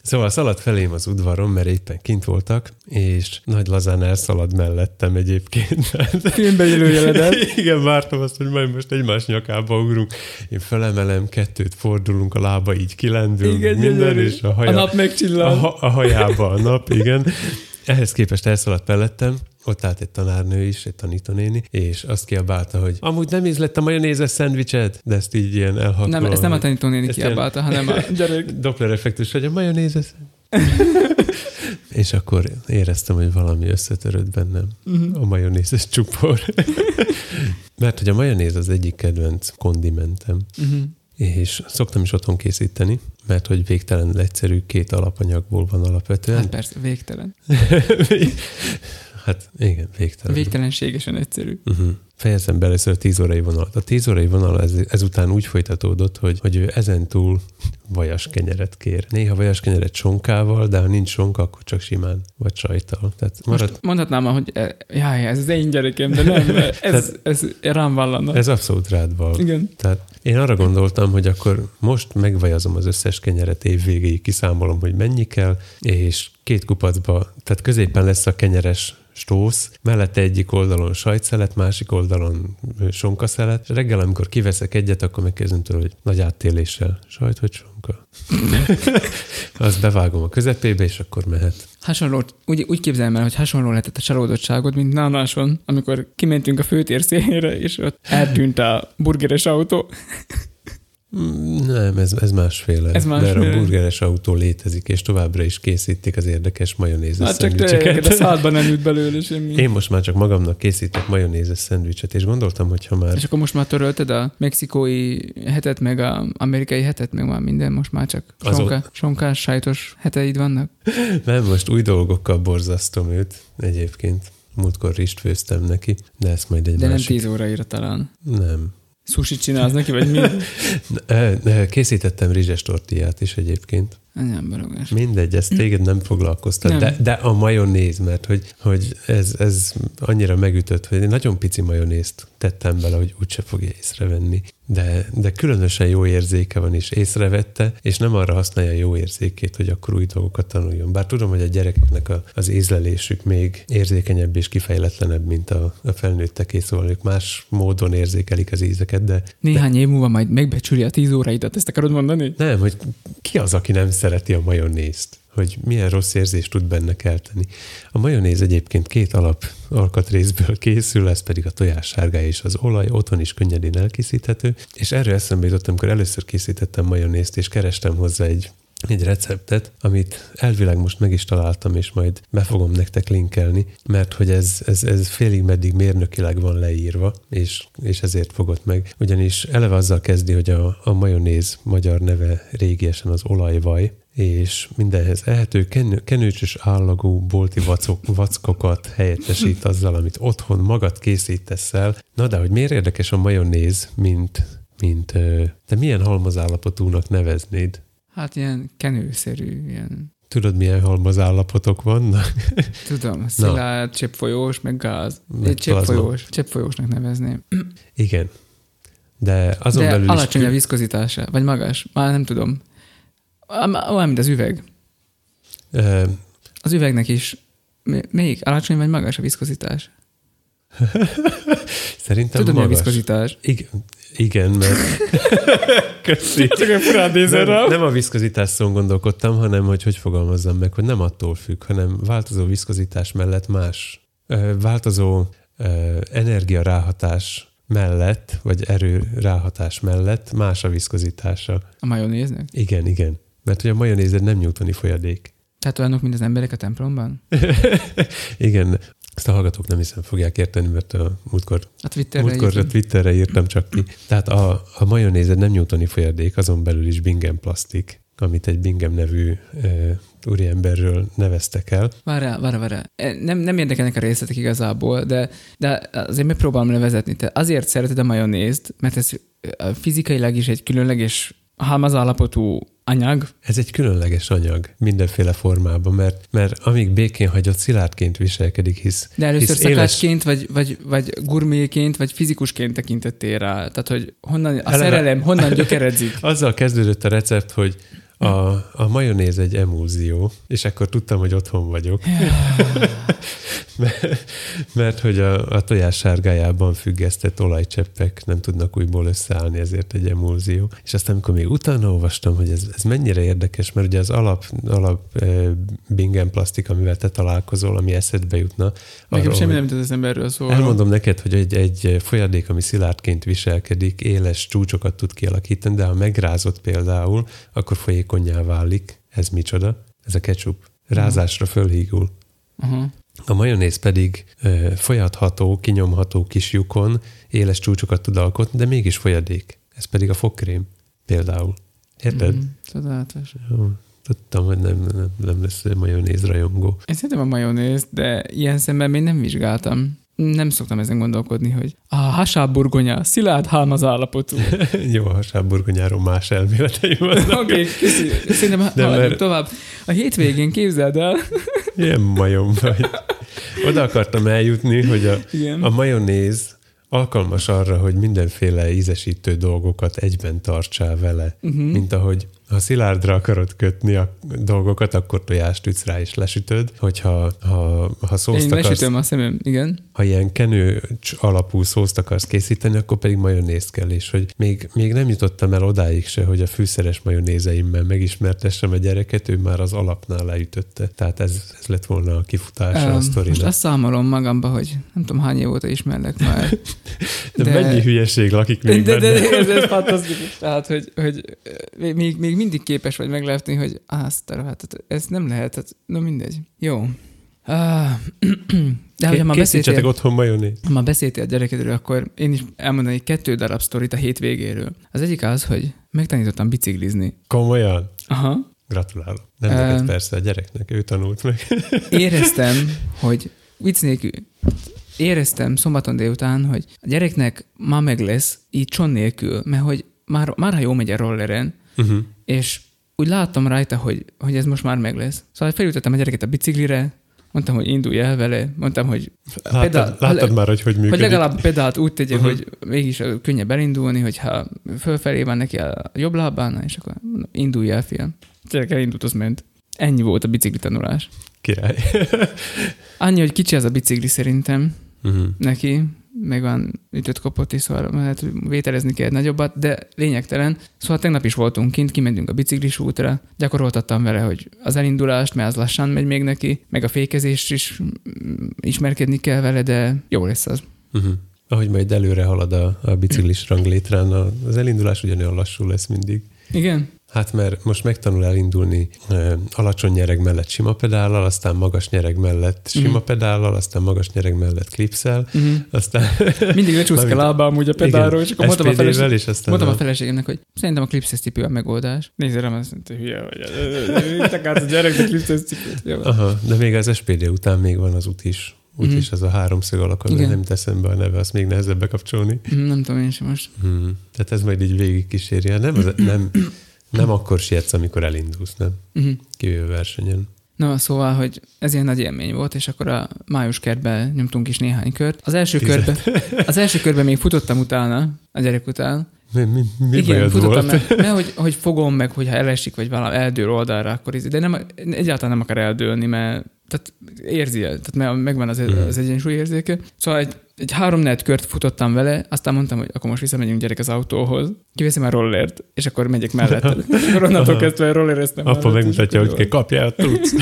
Szóval szaladt felém az udvaron, mert éppen kint voltak, és nagy lazán elszalad mellettem egyébként. Filmbeillőjeledet. Igen, vártam azt, hogy majd most egymás nyakába ugrunk. Én felemelem, kettőt fordulunk, a lába így kilendül, igen, minden, gyönyörű. És a, haja, a nap megcsillan. A, a hajába a nap, igen. Ehhez képest elszaladt mellettem, ott állt egy tanárnő is, egy tanítónéni, és azt kiabálta, hogy amúgy nem ízlett a majonézes szendvicset, de ezt így ilyen elhatolva. Nem, ezt nem a tanítónéni kiabálta, hanem a gyerek. Doppler effektus, hogy a majonézes és akkor éreztem, hogy valami összetörött bennem. Uh-huh. A majonézes csupor. Mert hogy a majonéz az egyik kedvenc kondimentem. Uh-huh. És szoktam is otthon készíteni, mert hogy végtelen egyszerű, két alapanyagból van alapvetően. Hát persze, végtelen. Hát igen, végtelen. Végtelenségesen egyszerű. Uh-huh. Fejezem be először a tíz órai vonalat. A tíz órai vonal ez, ezután úgy folytatódott, hogy, hogy ő ezentúl vajaskenyeret kér. Néha vajaskenyeret sonkával, de ha nincs sonka, akkor csak simán, vagy sajttal. Tehát marad... Most mondhatnám, hogy jaj, ez az én gyerekem, de nem, ez, ez, ez rám vallana. Ez abszolút rád val. Igen. Tehát én arra gondoltam, hogy akkor most megvajazom az összes kenyeret év végéig, kiszámolom, hogy mennyi kell, és két kupacba, tehát középen lesz a kenyeres stósz, mellette egyik oldalon sajtszelet, másik oldalon sonkaszelet, és reggel, amikor kiveszek egyet, akkor megkérdezem tőle, hogy nagy áttéléssel sajt, hogy sonka. Azt bevágom a közepébe, és akkor mehet. Hasonló, úgy, úgy képzelem el, hogy hasonló lehetett a csalódottságod, mint nánáson, amikor kimentünk a főtér szélére, és ott eltűnt a burgeres autó. Nem, ez, ez másféle. Ez másféle. Mert a burgeres autó létezik, és továbbra is készítik az érdekes majonézes hát szendvicseket. Csak te a szádban nem üt belőle semmi. Én most már csak magamnak készítek majonézes szendvicset, és gondoltam, hogyha már... És akkor most már törölted a mexikói hetet, meg a amerikai hetet, meg már minden, most már csak sonka, Azon... sonkás, sajtos heteid vannak? Nem, most új dolgokkal borzasztom őt egyébként. Múltkor rist főztem neki, de ezt majd egy de másik... De nem tíz óraira talán. Nem. Sushit csinálsz neki, vagy mi? Készítettem rizses tortillát is egyébként. Nem barogás. Mindegy, ezt téged nem foglalkoztat. Nem. De, de a majonéz, mert hogy, hogy ez, ez annyira megütött, hogy én nagyon pici majonézt tettem bele, hogy úgyse fogja észrevenni. De, de különösen jó érzéke van, és észrevette, és nem arra használja jó érzékét, hogy akkor új dolgokat tanuljon. Bár tudom, hogy a gyerekeknek a, az ízlelésük még érzékenyebb és kifejletlenebb, mint a, a felnőtteké, szóval ők más módon érzékelik az ízeket, de... Néhány de... év múlva majd megbecsüli a tíz óraidat, ezt akarod mondani? Nem, hogy ki az, aki nem szereti a majonézt, hogy milyen rossz érzést tud benne kelteni. A majonéz egyébként két alap alkatrészből készül, ez pedig a tojássárgája és az olaj, otthon is könnyedén elkészíthető, és erről eszembe jutottam, amikor először készítettem majonézt, és kerestem hozzá egy, egy receptet, amit elvileg most meg is találtam, és majd be fogom nektek linkelni, mert hogy ez, ez, ez félig meddig mérnökileg van leírva, és, és ezért fogott meg. Ugyanis eleve azzal kezdi, hogy a, a majonéz magyar neve régiesen az olajvaj, és mindenhez ehető kenő, kenőcsös állagú bolti vacok, vackokat helyettesít azzal, amit otthon magad készítesz el. Na de, hogy miért érdekes a majonéz, mint, mint te milyen halmazállapotúnak neveznéd? Hát ilyen kenőszerű, ilyen... Tudod, milyen halmazállapotok vannak? Tudom, szilárd, cseppfolyós, meg gáz. Meg cseppfolyós, cseppfolyósnak nevezném. Igen, de azon de belül is... De alacsony a viszkozitása, vagy magas, már nem tudom. Olyan, mint az üveg. Ö... Az üvegnek is. Melyik? Alacsony vagy magas a viszkozitás? Szerintem tudom, magas. Tudom, mi a viszkozitás? Igen, igen, mert... Köszi. Csak egy furán nézel rá. Nem a viszkozitáson gondolkodtam, hanem hogy hogy fogalmazzam meg, hogy nem attól függ, hanem változó viszkozitás mellett más. Változó energia ráhatás mellett, vagy erő ráhatás mellett más a viszkozitása. A majonéznek? Igen, igen. Mert hogy a majonézed nem newtoni folyadék. Tehát olyanok, mint az emberek a templomban? Igen. Ezt a hallgatók nem hiszem fogják érteni, mert a múltkor a Twitterre, múltkor a Twitterre írtam csak ki. Tehát a, a majonézed nem newtoni folyadék, azon belül is Bingham plastik, amit egy Bingham nevű e, úriemberről neveztek el. Várjál, várjál, várjál. Nem, nem érdekelnek a részletek igazából, de, de azért megpróbálom levezetni. Te azért szereted a majonézt, mert ez fizikailag is egy különleges halmazállapotú anyag. Ez egy különleges anyag mindenféle formában, mert, mert amíg békén hagyott, szilárdként viselkedik, hisz. De először hisz szakácsként, éles... vagy, vagy, vagy gurméként, vagy fizikusként tekintettél rá. Tehát, hogy honnan a Eleve... szerelem honnan gyökeredzik. Azzal kezdődött a recept, hogy a, a majonéz egy emulzió, és akkor tudtam, hogy otthon vagyok. mert, mert hogy a, a tojás sárgájában függesztett olajcseppek nem tudnak újból összeállni, ezért egy emulzió. És aztán, amikor még utána olvastam, hogy ez, ez mennyire érdekes, mert ugye az alap, alap e, Bingham plastik, amivel te találkozol, ami eszedbe jutna. Nekem semmi nem tudod az emberről szólni. Elmondom neked, hogy egy, egy folyadék, ami szilárdként viselkedik, éles csúcsokat tud kialakítani, de ha megrázott például, akkor folyékonnyá válik. Ez micsoda? Ez a ketchup. Rázásra fölhígul. Uh-huh. A majonéz pedig e, folyatható, kinyomható kis lyukon éles csúcsokat tud alkotni, de mégis folyadék. Ez pedig a fogkrém például. Érted? Mm, tudatos. Jó, tudtam, hogy nem, nem, nem lesz majonéz rajongó. Én szeretem a majonézt, de ilyen szemben még nem vizsgáltam. Nem szoktam ezen gondolkodni, hogy a hasábburgonya, szilárd halmazállapotú. Jó, a hasábburgonyáról más elméletei vannak. Oké, szerintem haladjuk mert... tovább. A hétvégén képzeld el. Ilyen majom vagy. Oda akartam eljutni, hogy a, a majonéz alkalmas arra, hogy mindenféle ízesítő dolgokat egyben tartsál vele. Uh-huh. Mint ahogy ha szilárdra akarod kötni a dolgokat, akkor tojást ütsz rá és lesütöd. Hogyha ha, ha szószt Én akarsz... Én lesütöm a szemem, igen. Ha ilyen kenő alapú szószt akarsz készíteni, akkor pedig majonéz kell. És hogy még, még nem jutottam el odáig se, hogy a fűszeres majonézeimmel megismertessem a gyereket, ő már az alapnál leütötte. Tehát ez, ez lett volna a kifutása um, a sztorinak. Most azt számolom magamba, hogy nem tudom hány év óta ismerlek már. de, de mennyi hülyeség lakik még de, benne. De, de, de ez fantasztikus. Tehát, hogy, hogy még, még mindig képes vagy meglátni, hogy azt a ez nem lehet, tehát, no mindegy. Jó. Ah, de K- hogy ha ma beszéltél, otthon majonéz. Ha ma beszéltél a gyerekedről, akkor én is elmondanék kettő darab sztorit a hétvégéről. Az egyik az, hogy megtanítottam biciklizni. Komolyan? Aha. Gratulálok. Nem uh, neked persze, a gyereknek, ő tanult meg. Éreztem, hogy vicc nélkül, éreztem szombaton délután, hogy a gyereknek ma meg lesz így cson nélkül, mert hogy már, már ha jó megy a rolleren, uh-huh. És úgy láttam rajta, hogy, hogy ez most már meg lesz. Szóval felültettem a gyereket a biciklire, mondtam, hogy indulj el vele, mondtam, hogy... Láttad, pedál, láttad már, hogy hogy működik. Hogy legalább pedált úgy tegye, uh-huh. hogy mégis könnyebb elindulni, hogyha fölfelé van neki a jobb lábán, és akkor indulj el, fiam. Gyerek elindult, az ment. Ennyi volt a bicikli tanulás. Király. Annyi, hogy kicsi az a bicikli szerintem uh-huh. neki. Meg van ütött kopott, és szóval hát vételezni kell nagyobbat, de lényegtelen. Szóval tegnap is voltunk kint, kimentünk a biciklis útra, gyakoroltattam vele, hogy az elindulást, mert az lassan megy még neki, meg a fékezést is ismerkedni kell vele, de jó lesz az. Uh-huh. Ahogy majd előre halad a, a biciklis ranglétrán, az elindulás ugyanolyan lassú lesz mindig. Igen. Hát mert most megtanul elindulni ö, alacsony nyereg mellett sima pedállal, aztán magas nyereg mellett sima mm. pedállal, aztán magas nyereg mellett klipszel, mm. aztán... Mindig lecsúszka lába amúgy a pedálról, és akkor mondtam a, feleség... mondtam a feleségemnek, hogy szerintem a klipszes cipő a megoldás. Nézd rám, azt mondta, hogy hülye vagy. Te kársz a gyerek, de klipszes cipőt. Aha, de még az es pé dé után még van az út is. Úgyis mm. az a háromszög alakon, de nem teszem be a neve, azt még nehezebb bekapcsolni. Mm, nem tudom én sem most. Mm. Tehát ez majd így végig kísérje. Nem, az, nem, Nem akkor sietsz, amikor elindulsz, nem? Uh-huh. Kivéve versenyen. Na, szóval, hogy ez ilyen nagy élmény volt, és akkor a májuskertben nyomtunk is néhány kört. Az első körben, az első körben még futottam utána, a gyerek után. Mi, mi, mi igen, futottam meg, mert hogy, hogy fogom meg, hogyha elesik, vagy valami eldől oldalra, akkor íz, de nem, egyáltalán nem akar eldőlni, mert tehát érzi, tehát megvan az, az egyensúly érzéke. Szóval egy, egy három-négy kört futottam vele, aztán mondtam, hogy akkor most visszamegyünk gyerek az autóhoz, kiveszem a rollert, és akkor megyek mellette. Akkor onnantól kezdve rollereztem. Apa megmutatja, hogy kell kapjál, tudsz.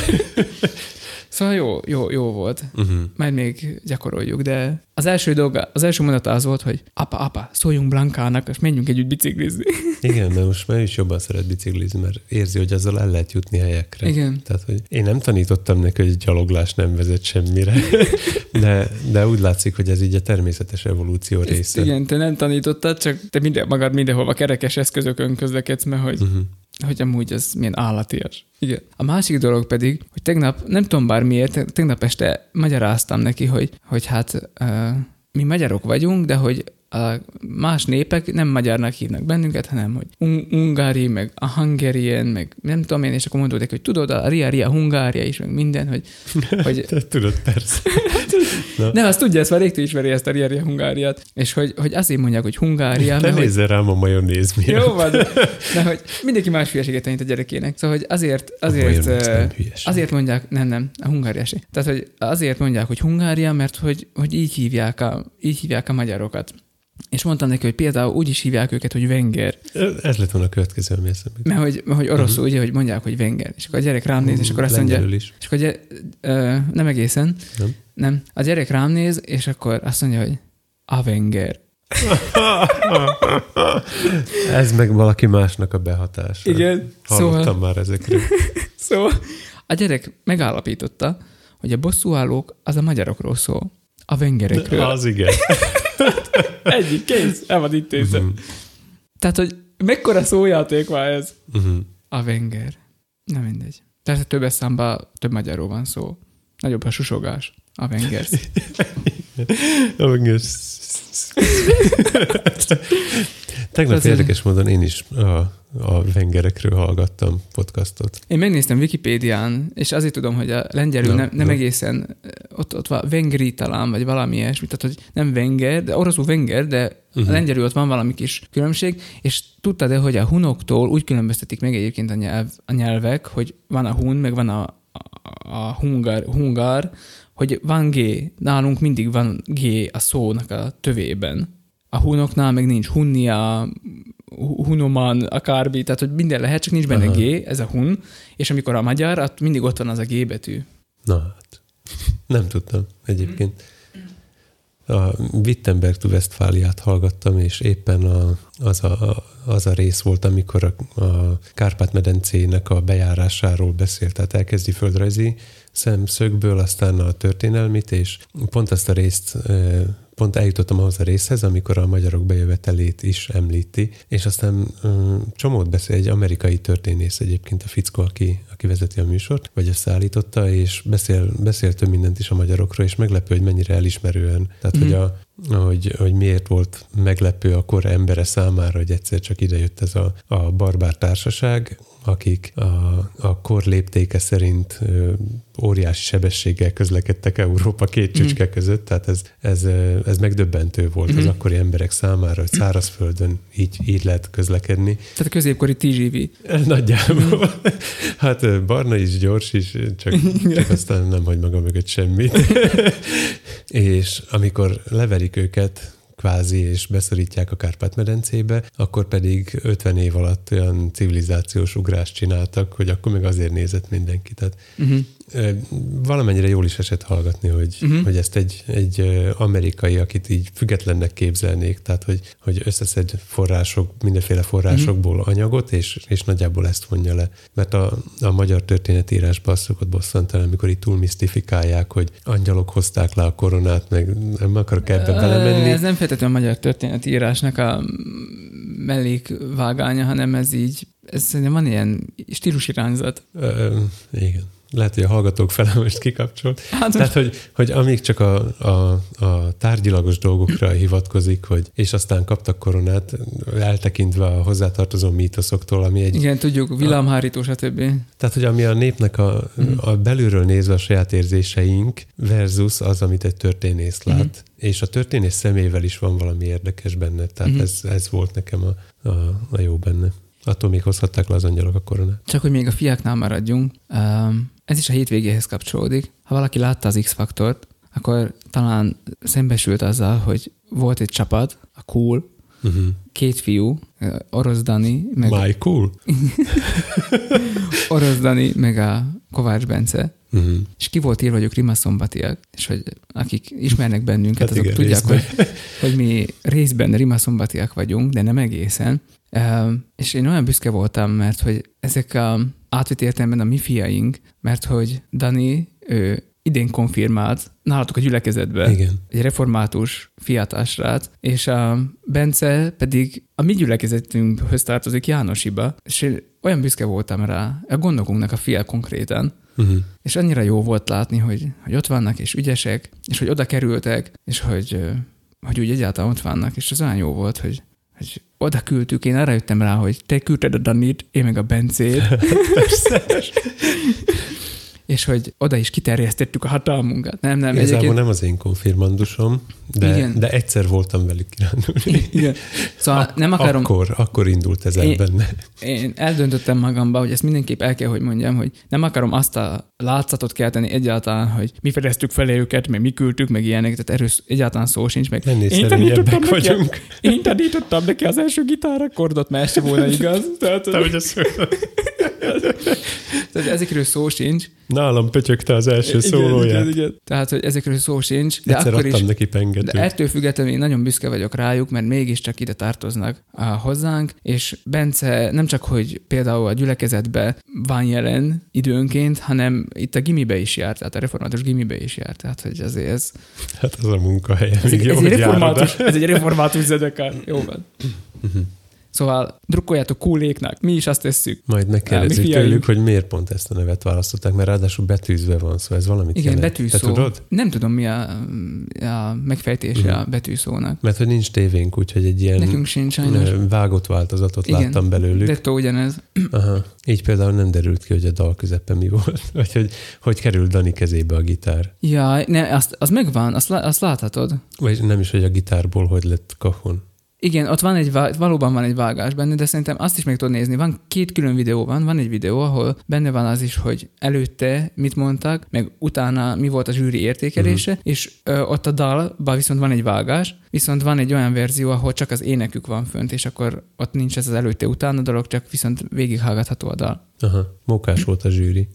Szóval jó, jó, jó volt. Uh-huh. Majd még gyakoroljuk, de az első dolga, az első mondata az volt, hogy apa, apa, szóljunk Blankának, és menjünk együtt biciklizni. Igen, mert most már is jobban szeret biciklizni, mert érzi, hogy azzal el lehet jutni helyekre. Igen. Tehát, hogy én nem tanítottam neki, hogy gyaloglás nem vezet semmire, de, de úgy látszik, hogy ez így a természetes evolúció ezt része. Igen, te nem tanítottad, csak te minden, magad mindenhova kerekes eszközökön közlekedsz, mert hogy... Uh-huh. hogy amúgy ez milyen állatias. Igen. A másik dolog pedig, hogy tegnap, nem tudom bár miért, tegnap este magyaráztam neki, hogy, hogy hát uh, mi magyarok vagyunk, de hogy a más népek nem magyarnak hívnak bennünket, hanem hogy un- ungári, meg a hungarian, meg nem tudom én, és akkor mondták, hogy tudod, a ria, ria, hungária is, meg minden, hogy... hogy... Tudod, persze. Nem, azt tudja, ezt már rég ismeri ezt a ria, ria, hungáriát, és hogy, hogy azért mondják, hogy hungária... Te nézzel rám a majonéz miatt. Jó van, de hogy mindenki más hülyeséget tanít a gyerekének. Szóval, hogy azért... azért azért mondják... Nem, nem, a hungáriásé. Tehát, hogy azért mondják, hogy hungária, mert hogy, hogy így, hívják a, így hívják a magyarokat. És mondtam neki, hogy például úgy is hívják őket, hogy venger. Ez lett volna a következő, ami eszembe. Mert hogy, hogy oroszul, uh-huh. ugye, hogy mondják, hogy venger. És akkor a gyerek rám néz, és akkor azt mondja... Is. És akkor gyere, ö, nem egészen. Nem. nem. A gyerek rám néz, és akkor azt mondja, hogy a venger. Ez meg valaki másnak a behatása. Igen. Hallottam szóval... már ezekről. Szóval a gyerek megállapította, hogy a bosszúállók az a magyarokról szól. A vengerekről. Az igen. Egyik, kész, el van itt észre. Uh-huh. Tehát, hogy mekkora szójáték van ez? Uh-huh. A venger. Nem mindegy. Persze több eszemben több magyarról van szó. Nagyobb a susogás. A venger. A venger. Tegnap érdekes módon én is a, a vengerekről hallgattam podcastot. Én megnéztem Wikipédián, és azért tudom, hogy a lengyelül nem, nem egészen ott, ott van vengri talán, vagy valami ilyesmi, tehát hogy nem venger, de oroszul venger, de uh-huh. a lengyelül ott van valami kis különbség, és tudtad-e, hogy a hunoktól úgy különböztetik meg egyébként a, nyelv, a nyelvek, hogy van a hun, meg van a, a, a hungar, hungar, hogy van G, nálunk mindig van G a szónak a tövében. A hunoknál meg nincs hunnia, hunoman, akármi, tehát hogy minden lehet, csak nincs benne Aha. G, ez a hun, és amikor a magyar, ott mindig ott van az a G betű. Na hát, nem tudtam egyébként. A Wittenberg to Westfáliát hallgattam, és éppen a, az, a, az a rész volt, amikor a, a Kárpát-medencének a bejárásáról beszélt, tehát elkezdi földrajzi szemszögből, aztán a történelmit, és pont azt a részt pont eljutottam ahhoz a részhez, amikor a magyarok bejövetelét is említi, és aztán um, csomót beszél, egy amerikai történész egyébként a fickó, aki, aki vezeti a műsort, vagy összeállította, és beszél, beszél több mindent is a magyarokról, és meglepő, hogy mennyire elismerően. Tehát, mm. hogy, a, hogy, hogy miért volt meglepő a kor embere számára, hogy egyszer csak idejött ez a, a barbár társaság, akik a, a kor léptéke szerint ö, óriási sebességgel közlekedtek Európa két csücske mm. között, tehát ez, ez, ez megdöbbentő volt mm. az akkori emberek számára, hogy szárazföldön így, így lehet közlekedni. Tehát a középkori té gé vé. Nagyjából. Mm. Hát barna is, gyors is, csak, csak aztán nem hagy maga mögött semmit. És amikor leverik őket, kvázi, és beszorítják a Kárpát-medencébe, akkor pedig ötven év alatt olyan civilizációs ugrást csináltak, hogy akkor meg azért nézett mindenki. Tehát uh-huh. valamennyire jól is esett hallgatni, hogy, uh-huh. hogy ezt egy, egy amerikai, akit így függetlennek képzelnék, tehát hogy, hogy összeszed források, mindenféle forrásokból uh-huh. anyagot, és, és nagyjából ezt vonja le. Mert a, a magyar történetírásban azt szokott bosszantani, amikor itt túl misztifikálják, hogy angyalok hozták le a koronát, meg nem akarok ebbe belemenni. Ez nem a magyar történetírásnak a mellékvágánya, hanem ez így, ez szerintem van ilyen stílusirányzat. Ö, igen. Lehet, hogy a hallgatók fele most kikapcsolt. Hát, Tehát, hogy, hogy amíg csak a, a, a tárgyilagos dolgokra hivatkozik, hogy és aztán kaptak koronát, eltekintve a hozzátartozó mítoszoktól, ami egy... Igen, tudjuk, villámhárító, stb. Tehát, hogy ami a népnek a, a belülről nézve a saját érzéseink versus az, amit egy történész lát, uh-huh. és a történész szemével is van valami érdekes benne. Tehát uh-huh. ez, ez volt nekem a, a, a jó benne. Attól még hozhatták le az angyalok a koronát. Csak, hogy még a fiáknál maradjunk, ez is a hétvégéhez kapcsolódik. Ha valaki látta az X-faktort, akkor talán szembesült azzal, hogy volt egy csapat, a Cool, uh-huh. két fiú, Orosz Dani, meg... My a... Cool? Orosz Dani, meg a Kovács Bence. Uh-huh. És ki volt írva, hogy ők rimaszombatiak, és hogy akik ismernek bennünket, hát azok igen, tudják, hogy, hogy mi részben rimaszombatiak vagyunk, de nem egészen. Uh, és én olyan büszke voltam, mert hogy ezek a, átvitt értelemben a mi fiaink, mert hogy Dani, ő idén konfirmált, nálatok a gyülekezetben, igen. egy református fiatalsrác, és a Bence pedig a mi gyülekezetünkhöz tartozik Jánosiba, és én olyan büszke voltam rá, a gondokunknak a fia konkrétan, uh-huh. és annyira jó volt látni, hogy, hogy ott vannak, és ügyesek, és hogy oda kerültek, és hogy, hogy úgy egyáltalán ott vannak, és az olyan jó volt, hogy hogy oda küldtük, én arra jöttem rá, hogy te küldted a Danit, én meg a Bencét. Persze. És hogy oda is kiterjesztettük a hatalmunkat. Nem, nem. Igazából egyébként... nem az én konfirmandusom, de, de egyszer voltam velük kirándulni. Igen. Szóval Ak- nem akarom... Akkor, akkor indult ez el benne. Én eldöntöttem magamba, hogy ezt mindenképp el kell, hogy mondjam, hogy nem akarom azt a látszatot kelteni egyáltalán, hogy mi fedeztük fel őket, meg mi küldtük, meg ilyeneket, tehát erről egyáltalán szó sincs, meg én tanítottam neki, én tanítottam neki az első gitárakordot, mert se volna igaz. Tehát, te hogy az... Tehát ezekről szó sincs. Nálam pötyögte az első igen, szólóját. Igen, igen. Tehát, hogy ezekről szó sincs. De egyszer akkor adtam is, neki pengetőt. De ettől függetlenül én nagyon büszke vagyok rájuk, mert mégiscsak ide tartoznak a hozzánk, és Bence nem csak, hogy például a gyülekezetben van jelen időnként, hanem itt a gimibe is járt, tehát a református gimibe is járt. Tehát, hogy azért ez... Hát az a munkahelye. Ez, egy, ez, egy, református, ez egy református zedekár. Jó van. Szóval drukkoljátok Cooléknak, mi is azt tesszük. Majd megkérdezzük tőlük, hogy miért pont ezt a nevet választották, mert ráadásul betűzve van, szóval ez valamit jelent. Igen, betűszó. Tudod? Nem tudom, mi a, a megfejtése igen. a betűszónak. Mert hogy nincs tévénk, úgyhogy egy ilyen nekünk sincs, sajnos. Vágott változatot igen. láttam belőlük. Dettó ugyanez. Aha. Így például nem derült ki, hogy a dal közepen mi volt, vagy hogy, hogy került Dani kezébe a gitár. Ja, ne, azt, az megvan, azt, azt láthatod. Vagy nem is, hogy a gitárból hogy lett kahon. Igen, ott van egy, valóban van egy vágás benne, de szerintem azt is meg tudod nézni. Van két külön videó van, van egy videó, ahol benne van az is, hogy előtte mit mondtak, meg utána mi volt a zsűri értékelése, uh-huh. és ö, ott a dalban viszont van egy vágás, viszont van egy olyan verzió, ahol csak az énekük van fönt, és akkor ott nincs ez az előtte-utána dolog, csak viszont végighallgatható a dal. Aha, mókás volt a zsűri.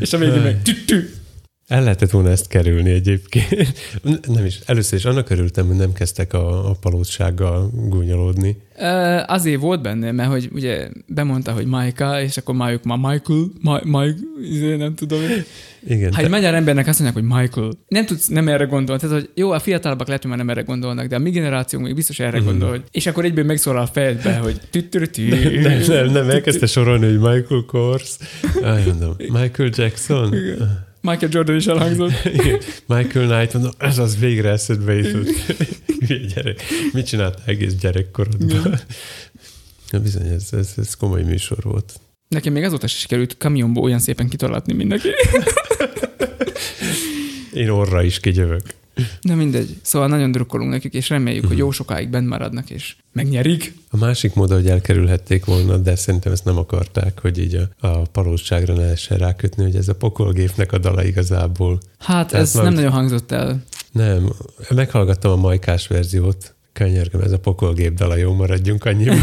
És a végén meg... El lehetett volna ezt kerülni egyébként. Nem is. Először is annak örültem, hogy nem kezdtek a, a palótsággal gúnyolódni. E, azért volt benne, mert hogy ugye bemondta, hogy Michael, és akkor májuk már Michael, Ma- Mike, izé, nem tudom. Igen, ha egy te... magyar embernek azt mondják, hogy Michael, nem tudsz nem erre gondolni. Tehát, hogy jó, a fiatalabbak lehet, hogy már nem erre gondolnak, de a mi generációnk még biztos erre gondol, hogy és akkor egyből megszólal a fejedbe, hogy tüttürtű. Nem, nem, elkezdte sorolni, hogy Michael Kors. Aj, mondom, Michael Jackson. Michael Jordan is elhangzott. Igen. Michael Knight, mondom, ez az végre eszedbe jutott. Mit csináltál egész gyerekkorodban? Ja, bizony, ez, ez, ez komoly műsor volt. Nekem még azóta is került kamionból olyan szépen kitalatni mindenki. Én orra is kigyövök. Na mindegy. Szóval nagyon drukkolunk nekik, és reméljük, hogy jó sokáig bent maradnak, és megnyerik. A másik mód, hogy elkerülhették volna, de szerintem ezt nem akarták, hogy így a, a palótságra ne lehessen rákötni, hogy ez a Pokolgépnek a dala igazából. Hát tehát ez nem majd... nagyon hangzott el. Nem. Meghallgattam a majkás verziót. Könyörgöm, ez a Pokolgép dala, jó, maradjunk annyiban.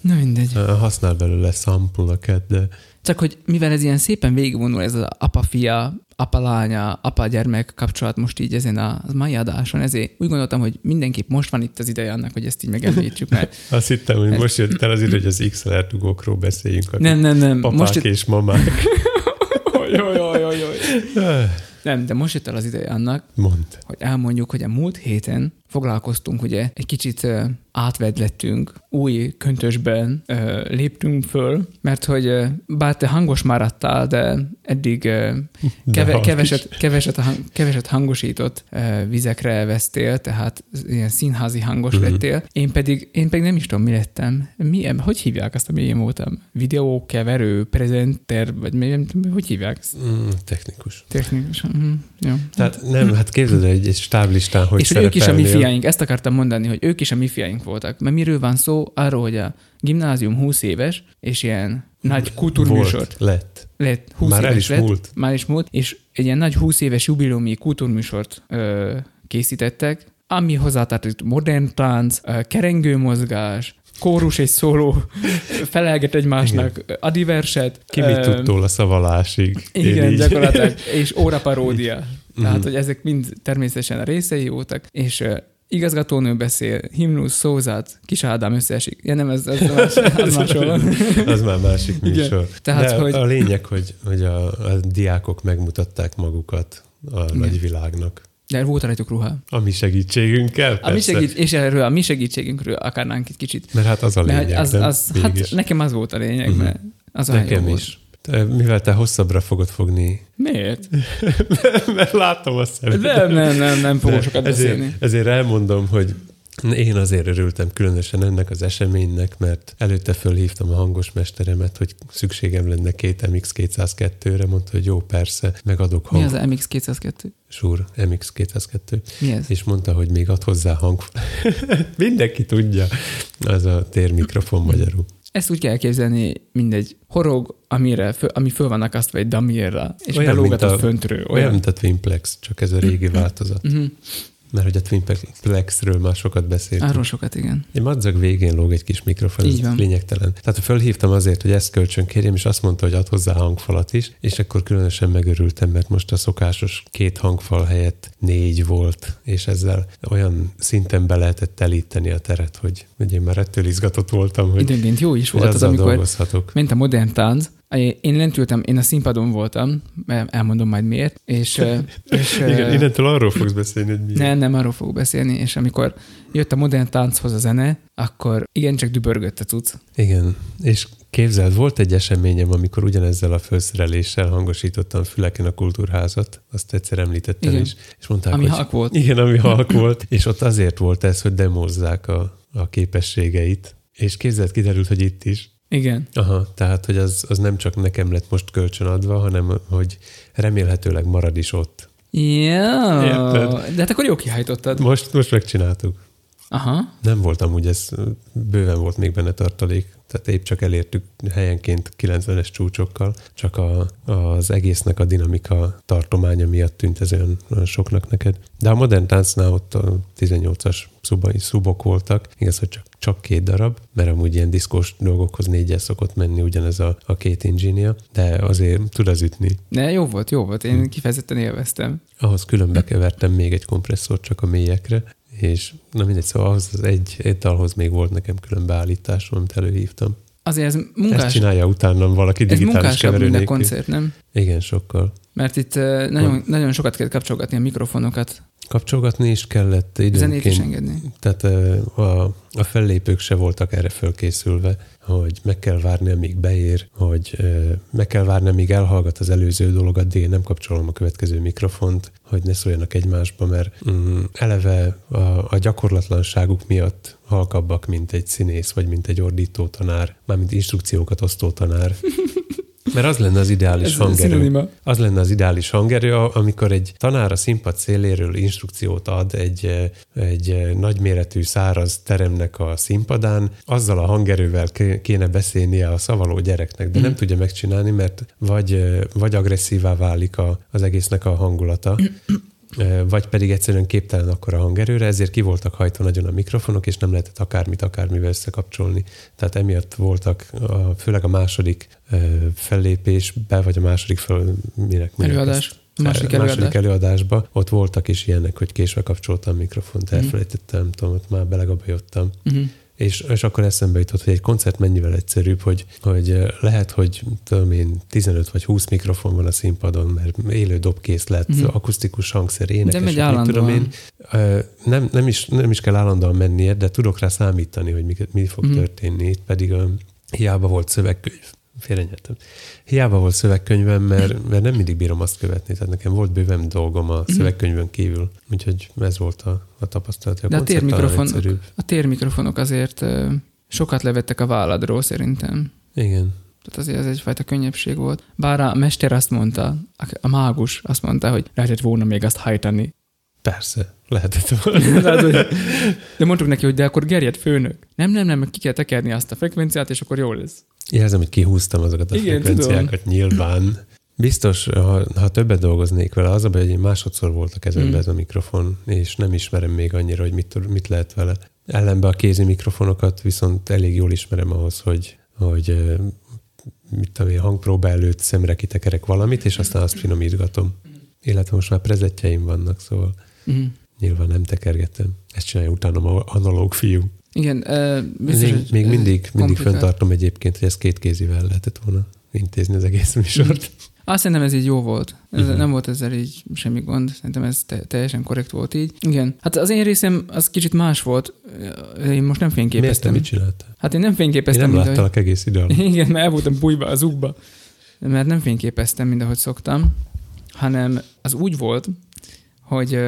Na mindegy. Használ belőle szampulokat, de... Csak hogy mivel ez ilyen szépen végigvonul, ez az apa-fia, apa-lánya, apa-gyermek kapcsolat most így ezen a mai adáson, ezért úgy gondoltam, hogy mindenképp most van itt az ideje annak, hogy ezt így megemlítsük. Mert azt hittem, hogy ez... most jött el az idő, hogy az iksz el er dugókról beszéljünk. Nem, nem, nem. Papák most és mamák. Jaj, jaj, jaj, jaj. Nem, de most jött el az ideje annak, mond. Hogy elmondjuk, hogy a múlt héten foglalkoztunk, ugye egy kicsit átvedlettünk, új köntösben ö, léptünk föl, mert hogy bár te hangos maradtál, de eddig ö, keve, keveset, keveset, hang, keveset hangosított ö, vizekre vesztél, tehát ilyen színházi hangos uh-huh. lettél. Én pedig, én pedig nem is tudom, mi lettem. Mi, hogy hívják azt, ami én voltam? Videókeverő, prezenter, vagy nem, hogy hívják? Mm, technikus. Technikus. Uh-huh. Jó. Tehát nem, hát képzeld el egy, egy stáblistán, hogy és szerepelnél. És ők is a mi fiáink, ezt akartam mondani, hogy ők is a mi fiáink voltak. Mert miről van szó? Arról, hogy a gimnázium húsz éves, és ilyen nagy kultúrműsor. lett. Lett. húsz Már éves el is lett, múlt. Már is múlt. És egy ilyen nagy húsz éves jubileumi kultúrműsort ö, készítettek, ami hozzátartozik modern tánc, kerengőmozgás, kórus és szóló, felelget egymásnak, adi verset. Ki mit tud tőle szavalásig. Igen, gyakorlatilag. És óraparódia. Tehát, hogy ezek mind természetesen a részei voltak, és igazgatónő beszél, himnusz, szózat, Kis Ádám összeesik. Ja nem, ez, ez más, az máshol az már másik műsor. Tehát, hogy... A lényeg, hogy, hogy a, a diákok megmutatták magukat a igen. nagyvilágnak. De volt rajtuk ruha. A mi segítségünkkel, a mi segít, és erről a mi segítségünkről akarnánk egy kicsit. Mert hát az a lényeg. Az, az, hát nekem az volt a lényeg, uh-huh. mert az a nekem is. Te, mivel te hosszabbra fogod fogni. Miért? Mert látom a szemed. Nem, nem, nem, nem fogok sokat beszélni. Ezért, ezért elmondom, hogy én azért örültem különösen ennek az eseménynek, mert előtte fölhívtam a hangos mesteremet, hogy szükségem lenne két em iksz kétszázkettőre, mondta, hogy jó, persze, megadok hang. Mi az a em iksz kétszázkettő? Sure, em iksz kétszázkettő. Mi ez? És mondta, hogy még ad hozzá hang. Mindenki tudja. Az a térmikrofon magyarul. Ezt úgy kell képzelni, mindegy horog, amire, föl, ami föl van akasztva egy dummy-ra, és belógatod föntről. Olyan, olyan, mint a Twinplex, csak ez a régi változat. Mert hogy a Twinplexről már sokat beszéltünk. Arról sokat, igen. Egy madzag végén lóg egy kis mikrofon, ez lényegtelen. Tehát fölhívtam azért, hogy ezt kölcsön kérjem, és azt mondta, hogy ad hozzá hangfalat is, és akkor különösen megörültem, mert most a szokásos két hangfal helyett négy volt, és ezzel olyan szinten be lehetett telíteni a teret, hogy, hogy én már ettől izgatott voltam, hogy időnként jó is volt az, amikor mint a modern tánc. Én lent ültem, én a színpadon voltam, elmondom majd miért, és... és igen, innentől arról fogsz beszélni, hogy miért. Nem, nem, arról fogok beszélni, és amikor jött a modern tánchoz a zene, akkor igencsak dübörgött a cucc. Igen, és képzeld, volt egy eseményem, amikor ugyanezzel a felszereléssel hangosítottam Füleken a kultúrházat, azt egyszer említettem igen. is. És mondták, ami halk volt. Igen, ami halk volt, és ott azért volt ez, hogy demozzák a, a képességeit, és képzeld, kiderült, hogy itt is. Igen. Aha, tehát, hogy az, az nem csak nekem lett most kölcsönadva, hanem, hogy remélhetőleg marad is ott. Jó, érted? De hát akkor jó kihajtottad. Most, most megcsináltuk. Aha. Nem volt amúgy, ez bőven volt még benne tartalék. Tehát épp csak elértük helyenként kilencvenes csúcsokkal, csak a, az egésznek a dinamika tartománya miatt tűnt ez olyan soknak neked. De a modern táncnál ott a tizennyolcas szubai szubok voltak, igaz, hogy csak, csak két darab, mert amúgy ilyen diszkós dolgokhoz négyel szokott menni ugyanez a, a két ingénia, de azért tud az ütni. De jó volt, jó volt, én kifejezetten élveztem. Ahhoz különbe kevertem még egy kompresszort csak a mélyekre, és na mindegy, szóval ahhoz az egy, egy dalhoz még volt nekem külön beállításom, amit előhívtam. Azért ez munkás. Ezt csinálja utánam valaki digitális keverő nélkül. Koncert, nem? Igen, sokkal. Mert itt nagyon, nagyon sokat kell kapcsolgatni a mikrofonokat. Kapcsolgatni is kellett időnként. Zenét is engedni. Tehát a, a fellépők se voltak erre fölkészülve, hogy meg kell várni, amíg beér, hogy meg kell várni, amíg elhallgat az előző dolog, addig én nem kapcsolom a következő mikrofont, hogy ne szóljanak egymásba, mert mm, eleve a, a gyakorlatlanságuk miatt halkabbak, mint egy színész, vagy mint egy ordító tanár, mármint instrukciókat osztó tanár. Mert az lenne az ideális ez hangerő. Szinonima. Az lenne az ideális hangerő, amikor egy tanár a színpad széléről instrukciót ad egy, egy nagyméretű száraz teremnek a színpadán, azzal a hangerővel kéne beszélnie a szavaló gyereknek, de mm. nem tudja megcsinálni, mert vagy, vagy agresszívá válik a, az egésznek a hangulata, vagy pedig egyszerűen képtelen akkor a hangerőre, ezért ki voltak hajtva nagyon a mikrofonok, és nem lehetett akármit akármivel összekapcsolni. Tehát emiatt voltak, a, főleg a második ö, fellépésbe, vagy a második föl, minek, minek előadás. Ezt, második, előadás. második előadásba, ott voltak is ilyenek, hogy késve kapcsoltam a mikrofont, elfelejtettem, mm. tudom, ott már belegabajottam. Mm-hmm. És, és akkor eszembe jutott, hogy egy koncert mennyivel egyszerűbb, hogy, hogy lehet, hogy tudom én, tizenöt vagy húsz mikrofon van a színpadon, mert élő dobkészlet, mm-hmm. akusztikus hangszer, énekes. De megy állandóan. Én, nem, nem, is, nem is kell állandóan mennie, de tudok rá számítani, hogy mi, mi fog mm. történni. Itt pedig a, hiába volt szövegkönyv. Félrenyeltem. Hiába volt szövegkönyvem, mert, mert nem mindig bírom azt követni. Tehát nekem volt bővem dolgom a szövegkönyvön kívül. Úgyhogy ez volt a, a tapasztalat. A De a térmikrofonok, a térmikrofonok azért sokat levettek a válladról szerintem. Igen. Tehát azért ez egyfajta könnyebbség volt. Bár a mester azt mondta, a mágus azt mondta, hogy lehetett volna még azt hajtani. Persze, lehetett volna. De mondtuk neki, hogy de akkor gerjed főnök. Nem, nem, nem, ki kell tekerni azt a frekvenciát, és akkor jól lesz. Érzem, hogy kihúztam azokat a Igen, frekvenciákat tudom. Nyilván. Biztos, ha, ha többet dolgoznék vele, az a baj, hogy másodszor volt a kezemben mm. ez a mikrofon, és nem ismerem még annyira, hogy mit, mit lehet vele. Ellenben a kézi mikrofonokat viszont elég jól ismerem ahhoz, hogy, hogy mit tudom én, hangpróba előtt szemre kitekerek valamit, és aztán azt finomítgatom. Illetve most már prezetjeim vannak, szóval mm. nyilván nem tekergetem. Ezt csinálja utánom a analóg fiú. Igen, biztos, még, még mindig, mindig fenntartom egyébként, hogy ezt kétkézivel lehetett volna intézni az egész műsort. Azt szerintem ez így jó volt. Ez uh-huh. Nem volt ezzel így semmi gond. Szerintem ez te- teljesen korrekt volt így. Igen. Hát az én részem az kicsit más volt. Én most nem fényképeztem. Miért te mit csináltál? Hát én nem fényképeztem. Én nem láttalak ahogy... egész idő alatt. Igen, mert el voltam bújba, az ugba. Mert nem fényképeztem, mint ahogy szoktam, hanem az úgy volt, hogy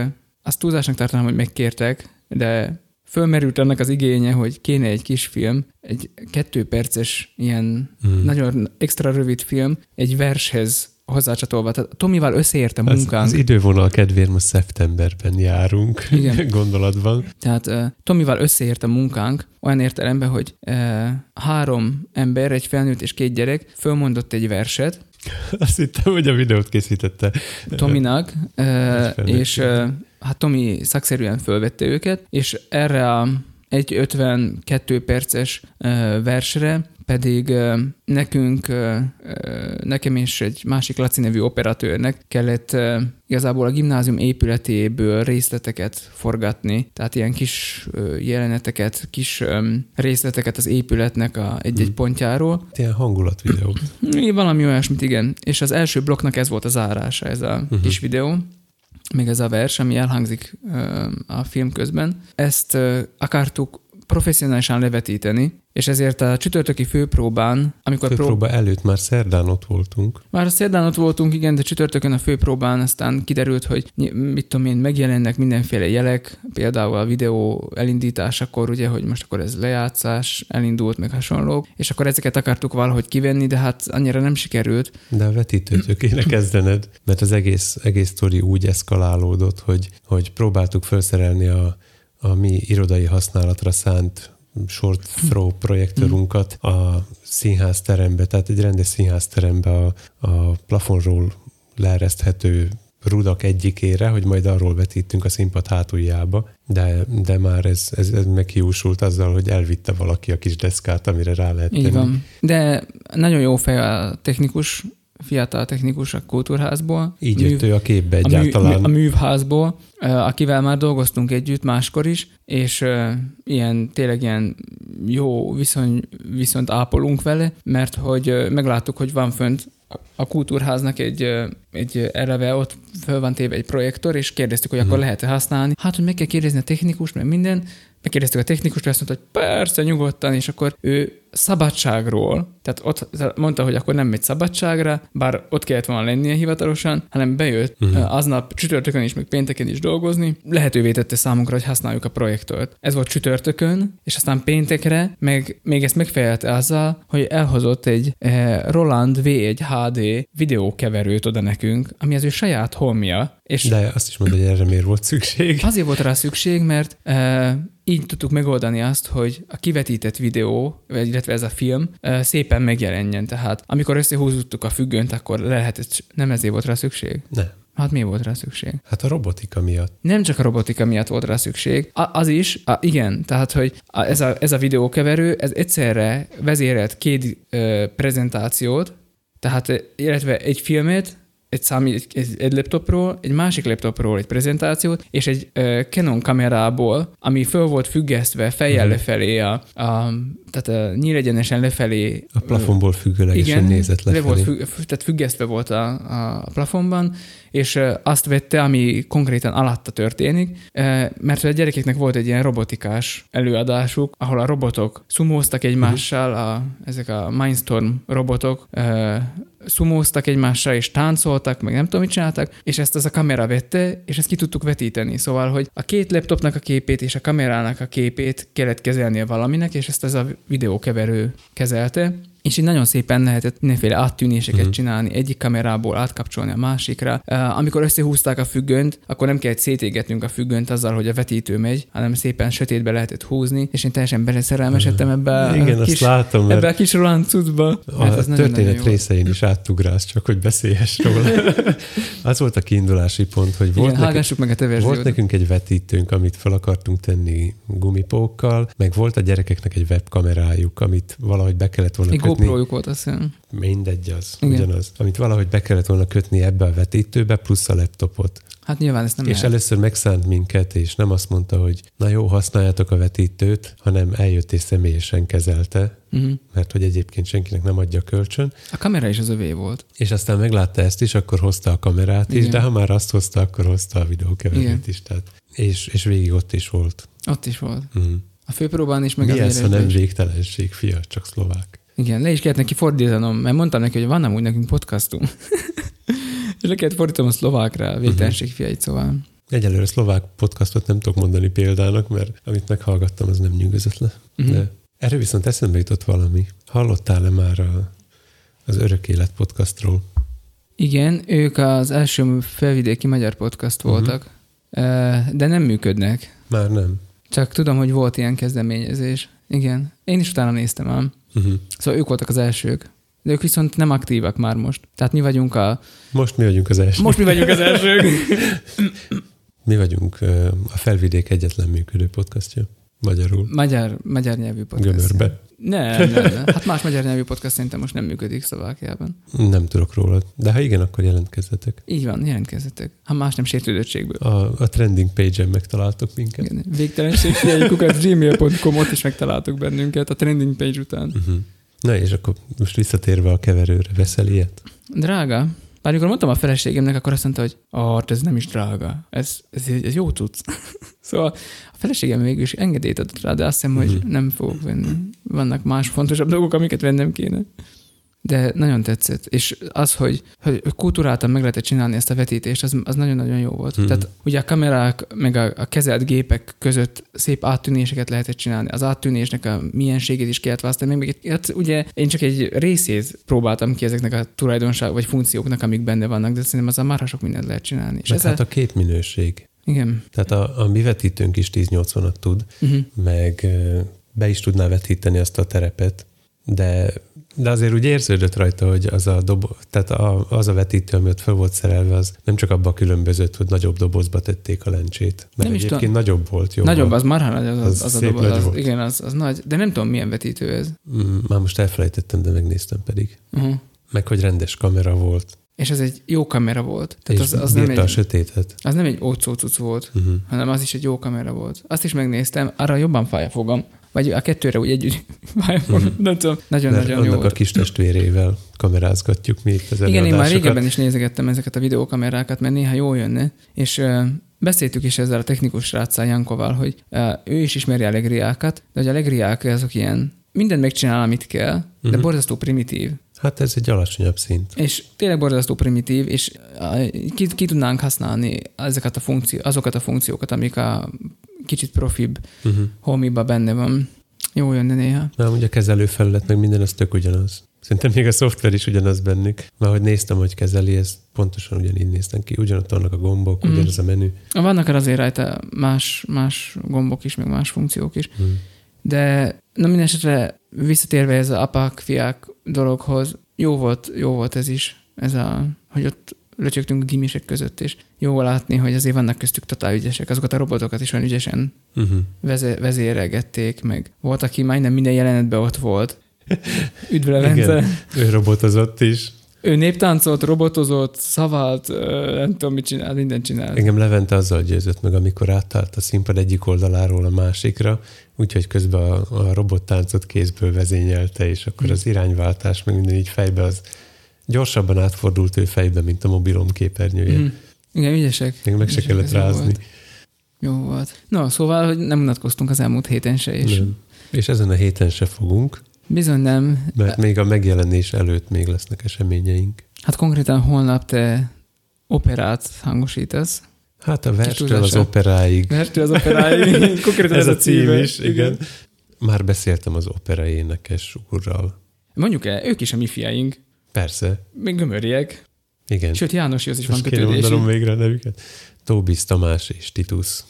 azt túlzásnak tartanám, hogy megkértek, de... Fölmerült annak az igénye, hogy kéne egy kis film, egy kettőperces, ilyen hmm. nagyon extra rövid film, egy vershez hozzácsatolva. Tehát Tomival összeért a munkánk. Az, az idővonal kedvéért most szeptemberben járunk, Igen. gondolatban. Tehát uh, Tomival összeért a munkánk olyan értelemben, hogy uh, három ember, egy felnőtt és két gyerek fölmondott egy verset. Azt hittem, hogy a videót készítette. Tominak, uh, és... Uh, hát Tomi szakszerűen fölvette őket, és erre a egy ötvenkettő perces uh, versre pedig uh, nekünk, uh, nekem és egy másik Laci nevű operatőrnek kellett uh, igazából a gimnázium épületéből részleteket forgatni, tehát ilyen kis uh, jeleneteket, kis um, részleteket az épületnek a egy-egy mm. pontjáról. Ilyen hangulatvideók. Valami olyasmit, igen. És az első blokknak ez volt a zárása, ez a uh-huh. kis videó. Még ez a vers, ami elhangzik a film közben. Ezt akartuk professzionálisan levetíteni, és ezért a csütörtöki főpróbán, amikor... Főpróba prób- előtt már szerdán ott voltunk. Már a szerdán ott voltunk, igen, de csütörtökön a főpróbán aztán kiderült, hogy mit tudom én, megjelennek mindenféle jelek, például a videó elindításakor, ugye, hogy most akkor ez lejátszás, elindult, meg hasonlók, és akkor ezeket akartuk valahogy kivenni, de hát annyira nem sikerült. De a vetítőtől kéne kezdened, mert az egész, egész sztori úgy eszkalálódott, hogy, hogy próbáltuk felszerelni a, a mi irodai használatra szánt short throw projektorunkat a színházterembe, tehát egy rendes színházterembe a, a plafonról leereszthető rudak egyikére, hogy majd arról vetítünk a színpad hátuljába, de, de már ez, ez, ez meghiúsult azzal, hogy elvitte valaki a kis deszkát, amire rá lehet tenni. Így van. De nagyon jó fej a technikus, fiatal technikus a kultúrházból. Így jött műv... ő a képbe egyáltalán. A, mű, a művházból, akivel már dolgoztunk együtt máskor is, és ilyen, tényleg ilyen jó viszony, viszont ápolunk vele, mert hogy megláttuk, hogy van fönt a kultúrháznak egy, egy eleve ott föl van téve egy projektor, és kérdeztük, hogy hmm. akkor lehet-e használni. Hát, hogy meg kell kérdezni a technikust, mert minden. Megkérdeztük a technikust, és azt mondta, hogy persze, nyugodtan, és akkor ő szabadságról, tehát ott mondta, hogy akkor nem megy szabadságra, bár ott kellett volna lennie hivatalosan, hanem bejött uh-huh. aznap csütörtökön is, meg pénteken is dolgozni. Lehetővé tette számunkra, hogy használjuk a projektort. Ez volt csütörtökön, és aztán péntekre, meg még ezt megfelelte azzal, hogy elhozott egy eh, Roland vé egy há dé videókeverőt oda nekünk, ami az ő saját homja. És de azt is mondod, hogy erre miért volt szükség? Azért volt rá szükség, mert uh, így tudtuk megoldani azt, hogy a kivetített videó, illetve ez a film uh, szépen megjelenjen. Tehát amikor összehúzottuk a függönt, akkor lehetett, nem ezért volt rá szükség? Nem. Hát mi volt rá szükség? Hát a robotika miatt. Nem csak a robotika miatt volt rá szükség. A, az is, a, igen, tehát, hogy a, ez, a, ez a videókeverő, ez egyszerre vezérelt két uh, prezentációt, tehát illetve egy filmet, egy, számí, egy, egy laptopról, egy másik laptopról egy prezentációt, és egy uh, Canon kamerából, ami föl volt függesztve fejjel mm. lefelé, a, a, tehát a nyíregyenesen lefelé. A plafonból függőlegesen nézett lefelé. Le volt függ, tehát függesztve volt a, a plafonban, és uh, azt vette, ami konkrétan alatta történik, uh, mert a gyerekeknek volt egy ilyen robotikás előadásuk, ahol a robotok szumóztak egymással, mm. a, ezek a Mindstorm robotok, uh, szumóztak egymással, és táncoltak, meg nem tudom, mit csináltak, és ezt az a kamera vette, és ezt ki tudtuk vetíteni. Szóval, hogy a két laptopnak a képét és a kamerának a képét kellett kezelnie valaminek, és ezt ez a videókeverő kezelte, és így nagyon szépen lehetett mindenféle áttűnéseket uh-huh. csinálni, egyik kamerából átkapcsolni a másikra. Uh, amikor összehúzták a függönyt, akkor nem kellett szétégetnünk a függönyt azzal, hogy a vetítő megy, hanem szépen sötétbe lehetett húzni, és én teljesen beleszerelmesedtem ebbe, igen, a kis, látom, ebbe a kis Roland cuccba. A történet részein is átugrálsz, csak hogy beszélhess róla. Az volt a kiindulási pont, hogy volt, igen, nekünk, meg a volt nekünk egy vetítőnk, amit fel akartunk tenni gumipókkal, meg volt a gyerekeknek egy webkamerájuk, amit valahogy be kellett volna kötni. GoPro-juk volt, azt hiszem. Mindegy az, igen. Ugyanaz. Amit valahogy be kellett volna kötni ebbe a vetítőbe, plusz a laptopot. Hát nyilván ezt nem És lehet. Először megszánt minket, és nem azt mondta, hogy na jó, használjátok a vetítőt, hanem eljött és személyesen kezelte, uh-huh. mert hogy egyébként senkinek nem adja kölcsön. A kamera is az övé volt. És aztán meglátta ezt is, akkor hozta a kamerát igen. is, de ha már azt hozta, akkor hozta a videókeverőt is. Tehát. És, és végig ott is volt. Ott is volt. Uh-huh. A főpróbán is, meg mi az ez, ha nem végtelenség, fia, csak szlovák. Igen, le is kellett neki fordítanom, mert mondtam neki, hogy van amúgy nekünk podcastunk. És le kellett fordítanom a szlovákra, végtelenség fiait, szóval. Egyelőre szlovák podcastot nem tudok mondani példának, mert amit meghallgattam, az nem nyűgözött le. Uh-huh. De erről viszont eszembe jutott valami. Hallottál-e már a, az Örök Élet podcastról? Igen, ők az első felvidéki magyar podcast voltak, uh-huh. de nem működnek. Már nem. Csak tudom, hogy volt ilyen kezdeményezés. Igen. Én is utána néztem ám. Uh-huh. Szóval ők voltak az elsők. De ők viszont nem aktívak már most. Tehát mi vagyunk a... Most mi vagyunk az elsők. Most mi vagyunk az elsők. Mi vagyunk a Felvidék egyetlen működő podcastja. Magyarul. Magyar, magyar nyelvű podcast. Gömörbe. Nem, nem, nem. Hát más magyar nyelvű podcast szerintem most nem működik Szlovákiában. Nem tudok róla. De ha igen, akkor jelentkezzetek. Így van, jelentkezzetek. Ha más nem sértődöttségből. A, a trending page-en megtaláltok minket. Igen, végtelenségfiai kukac gmail pont com-ot is megtaláltok bennünket a trending page után. Uh-huh. Na és akkor most visszatérve a keverőre, veszel ilyet? Drága. Bár amikor mondtam a feleségemnek, akkor azt mondta, hogy ah, ez nem is drága. Ez, ez, ez jó tudsz. Szóval a feleségem végül is engedélyt adott rá, de azt hiszem, hogy nem fogok venni. Vannak más fontosabb dolgok, amiket vennem kéne. De nagyon tetszett. És az, hogy, hogy kultúráltan meg lehetett csinálni ezt a vetítést, az, az nagyon-nagyon jó volt. Mm. Tehát ugye a kamerák, meg a, a kezelt gépek között szép áttűnéseket lehetett csinálni. Az áttűnésnek a mienségét is kellett választani. Meg, meg, hát ugye én csak egy részét próbáltam ki ezeknek a tulajdonság vagy funkcióknak, amik benne vannak, de szerintem azzal már sok mindent lehet csinálni. És ez hát a, a képminőség. Igen. Tehát a, a mi vetítőnk is tíz nyolcvanat tud, uh-huh. meg be is tudná vetíteni azt a terepet, de De azért úgy érződött rajta, hogy az a, dobo- tehát a, az a vetítő, ami ott fel volt szerelve, az nem csak abba különbözött, hogy nagyobb dobozba tették a lencsét. Mert nem egyébként nagyobb volt. Jobban. Nagyobb, az marha nagy az, az, az a doboz. Az, igen, az, az nagy. De nem tudom, milyen vetítő ez. Már most elfelejtettem, de megnéztem pedig. Uh-huh. Meg, hogy rendes kamera volt. És ez egy jó kamera volt. Tehát az, az nem egy, a sötétet. Az nem egy ócó cucc volt, uh-huh. hanem az is egy jó kamera volt. Azt is megnéztem, arra jobban fáj a fogam. Vagy a kettőre úgy együtt vájapolom, nem tudom, nagyon-nagyon jó. Annak a kis testvérével kamerázgatjuk mi itt az előadásokat. Igen, én már régebben is nézegettem ezeket a videókamerákat, mert néha jól jönne, és uh, beszéltük is ezzel a technikus sráccal, Jankoval, hogy uh, ő is ismeri a legriákat, de hogy a legriák azok ilyen, mindent megcsinál, amit kell, uh-huh. de borzasztó primitív. Hát ez egy alacsonyabb szint. És tényleg borzasztó primitív, és uh, ki, ki tudnánk használni ezeket a funkció, azokat a funkciókat, amik a kicsit profibb uh-huh. homiba benne van. Jó jönne néha. Na, ugye a kezelőfelület, meg minden az tök ugyanaz. Szerintem még a szoftver is ugyanaz bennük. Már hogy néztem, hogy kezeli, ez pontosan ugyanígy néztem ki. Ugyanott vannak a gombok, mm. ugyanaz a menü. Vannak azért rajta más, más gombok is, meg más funkciók is. Mm. De na minden esetre visszatérve ez az apák-fiák dologhoz, jó volt, jó volt ez is. Ez a, hogy ott löcsögtünk a gimisek között, és jó látni, hogy azért vannak köztük totál ügyesek. Azokat a robotokat is olyan ügyesen uh-huh. veze- vezérelgették, meg volt, aki majdnem minden jelenetben ott volt. Üdv Levence! Igen, ő robotozott is. Ő néptáncolt, robotozott, szavált, nem tudom, mit csinál, mindent csinál. Engem Levente azzal győzött meg, amikor átállt a színpad egyik oldaláról a másikra, úgyhogy közben a, a robottáncot kézből vezényelte, és akkor az irányváltás, meg minden így fejbe, az gyorsabban átfordult ő fejbe, mint a mobilom képernyője. Mm. Igen, ügyesek. Még meg ügyesek, se kellett rázni. Jó volt. jó volt. Na, szóval, hogy nem unatkoztunk az elmúlt héten se is. Nem. És ezen a héten se fogunk. Bizony nem. Mert még a megjelenés előtt még lesznek eseményeink. Hát konkrétan holnap te operát hangosítasz. Hát a verstől az operáig. Verstől az operáig. Konkrétan ez, ez a cím, cím is, igen. igen. Már beszéltem az opera énekes úrral. Mondjuk-e, ők is a mi fiaink. Persze. Még gömöriek. Igen. Sőt, Jánosi, az is most van kötődési. Most kéne mondanom végre a nevüket. Tóbisz, Tamás és Titus.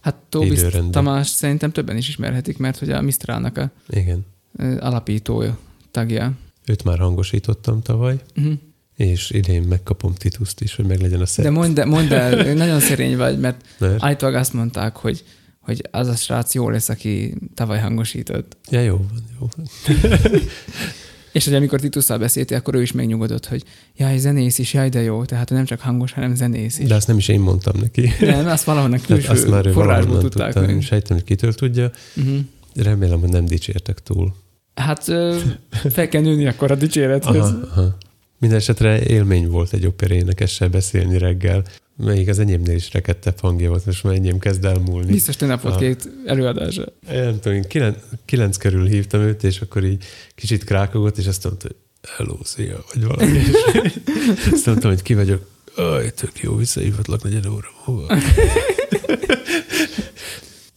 Hát Tóbisz, Tamás szerintem többen is ismerhetik, mert hogy a Misztrálnak a... Igen. alapítója, tagja. Őt már hangosítottam tavaly, uh-huh. és idén megkapom Tituszt is, hogy meglegyen a szett. De mondd, mondd el, nagyon szerény vagy, mert, mert? állítólag azt mondták, hogy, hogy az a srác jó lesz, aki tavaly hangosított. Ja, jó van, jó van. És hogy amikor Titusszal beszéltél, akkor ő is megnyugodott, hogy jaj, zenész is, jaj, de jó. Tehát nem csak hangos, hanem zenész is. De azt nem is én mondtam neki. Nem, azt valahonnan külső forrásból tudták. Tudtam, sejtem, hogy kitől tudja. Uh-huh. Remélem, hogy nem dicsértek túl. Hát fel kell nőni akkor a dicsérethez. Aha, aha. Mindenesetre élmény volt egy operénekessel beszélni reggel. Még az enyémnél is rekedtebb hangja volt, most már enyém kezd elmúlni. Biztos tényleg volt a... két előadásra. Nem tudom, én kilenc, kilenc körül hívtam őt, és akkor így kicsit krákogott, és azt mondta, hogy hello, szia, vagy valami. Azt mondtam, hogy ki vagyok. Aj, tök jó, visszahívhatlak negyed óra. Hova?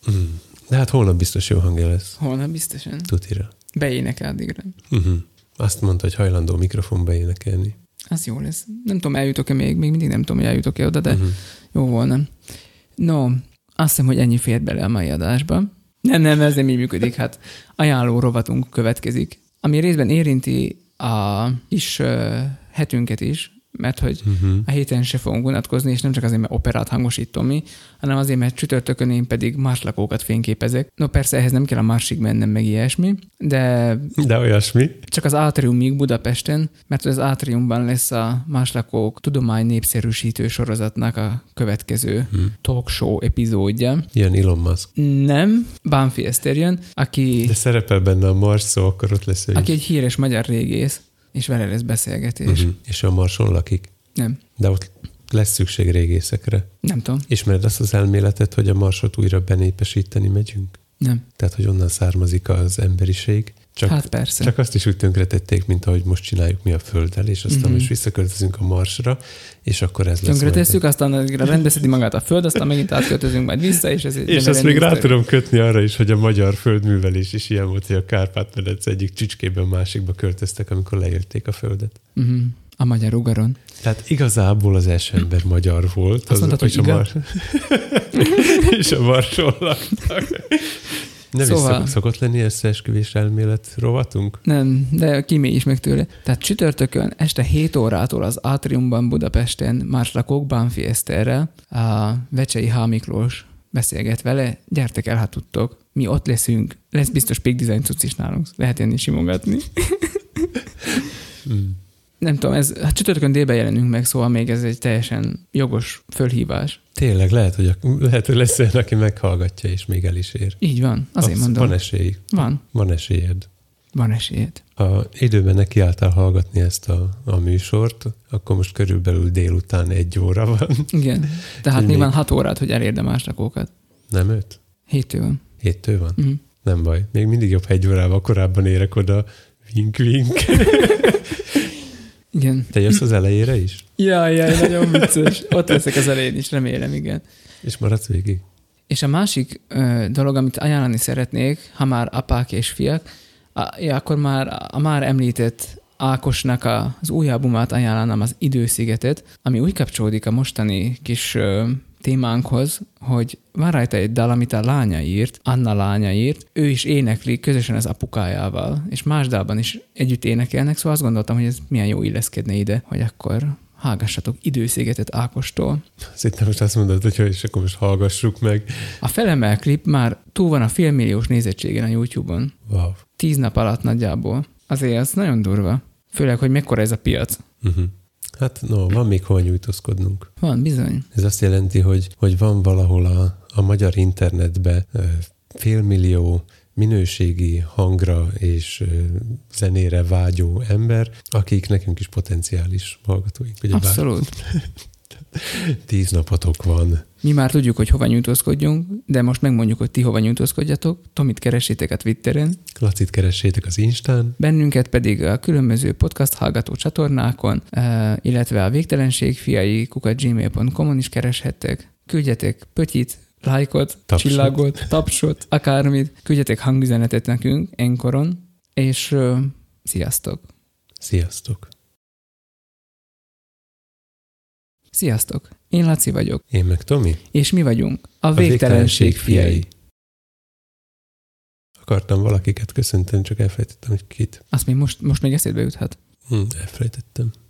hmm. De hát holnap biztos jó hangja lesz. Holnap biztosan. Tutira. Beénekel addigra. Uh-huh. Azt mondta, hogy hajlandó mikrofon beénekelni. Az jó lesz. Nem tudom, eljutok-e még, még mindig nem tudom, hogy eljutok-e oda, de uh-huh. jó volna. No, azt hiszem, hogy ennyi fért bele a mai adásba. Nem, nem, ez nem így működik. Hát ajánló rovatunk következik, ami részben érinti a is uh, hetünket is, mert hogy uh-huh. a héten se fogunk unatkozni, és nem csak azért, mert operát hangosítom mi, hanem azért, mert csütörtökön én pedig marslakókat fényképezek. No persze, ehhez nem kell a Marsig mennem, meg ilyesmi, de... De olyasmi. Csak az átriumig Budapesten, mert az átriumban lesz a marslakók tudomány népszerűsítő sorozatnak a következő hmm. talk show epizódja. Ilyen Elon Musk. Nem, Bánfi Eszter jön, aki... De szerepel benne a Mars szó, akkor ott lesz ő. Aki egy híres magyar régész. És vele lesz beszélgetés. Uh-huh. És ő a Marson lakik? Nem. De ott lesz szükség régészekre? Nem tudom. Ismered azt az elméletet, hogy a Marsot újra benépesíteni megyünk? Nem. Tehát, hogy onnan származik az emberiség? Csak, hát persze. Csak azt is úgy tönkretették, mint ahogy most csináljuk mi a Földdel, és aztán uh-huh. most visszaköltözünk a Marsra, és akkor ez lesz. Tönkretesszük, aztán rendbeszedi magát a Föld, aztán megint átköltözünk majd vissza, és ez... És azt még rá tudom kötni arra is, hogy a magyar földművelés is ilyen volt, hogy a Kárpát-medence egyik csücskében másikba költöztek, amikor leélték a Földet. Uh-huh. A magyar ugaron. Tehát igazából az esember magyar volt. Azt mondtad, hogy igaz? És a Marson laktak. Nem szóval... is szokott lenni összeesküvés elmélet rovatunk? Nem, de kimély is meg tőle. Tehát csütörtökön este hét órától az Átriumban Budapesten marslakók Bánfi Eszterrel, a Vecsei H. Miklós beszélget vele, gyertek el, ha tudtok, mi ott leszünk. Lesz biztos Peak Design cucc is nálunk, lehet jönni simogatni. hmm. Nem tudom, ez, hát csütörtökön délben jelenünk meg, szóval még ez egy teljesen jogos fölhívás. Tényleg, lehet, hogy, a, lehet, hogy lesz olyan, aki meghallgatja, és még el is ér. Így van, azért Azt mondom. Van esély. Van. Van esélyed. Van esélyed. Ha időben nekiálltál hallgatni ezt a, a műsort, akkor most körülbelül délután egy óra van. Igen, tehát nyilván még... hat órát, hogy elérd a marslakókat. Nem öt? Héttől van. Héttől van? Mm. Nem baj. Még mindig jobb, ha egy órával korábban érek oda. Vink, vink. Igen. Te jössz az elejére is? Jaj, jaj, nagyon vicces. Ott leszek az elején is, remélem, igen. És maradsz végig. És a másik ö, dolog, amit ajánlani szeretnék, ha már apák és fiak, a, ja, akkor már a már említett Ákosnak a, az új albumát ajánlanám, az Időszigetet, ami úgy kapcsolódik a mostani kis ö, témánkhoz, hogy van rajta egy dal, amit a lánya írt, Anna lánya írt, ő is énekli közösen az apukájával, és más dalban is együtt énekelnek, szóval azt gondoltam, hogy ez milyen jó illeszkedne ide, hogy akkor hallgassatok Időszigetet Ákostól. Szerintem most azt mondod, hogy és akkor most hallgassuk meg. A Felemel klip már túl van a félmilliós nézettségen a YouTube-on. Wow. Tíz nap alatt nagyjából. Azért az nagyon durva. Főleg, hogy mekkora ez a piac. Uh-huh. Hát no, van még hol nyújtózkodnunk. Van, bizony. Ez azt jelenti, hogy, hogy van valahol a, a magyar internetben félmillió minőségi hangra és zenére vágyó ember, akik nekünk is potenciális hallgatóink. Ugye abszolút. Bár... Tíz napotok van. Mi már tudjuk, hogy hova nyújtózkodjunk, de most megmondjuk, hogy ti hova nyújtózkodjatok. Tomit keressétek a Twitteren. Lacit keressétek az Instán. Bennünket pedig a különböző podcast hallgató csatornákon, illetve a végtelenség fiai kukac gmail pont com-on is kereshettek. Küldjetek pötyit, lájkot, tapsot, csillagot, tapsot, akármit. Küldjetek hangüzenetet nekünk Enkoron, és uh, sziasztok! Sziasztok! Sziasztok! Én Laci vagyok. Én meg Tomi. És mi vagyunk a, a végtelenség, végtelenség fiai. fiai. Akartam valakiket köszönteni, csak elfelejtettem, hogy kit. Azt még most, most még eszébe juthat. Hm, elfelejtettem.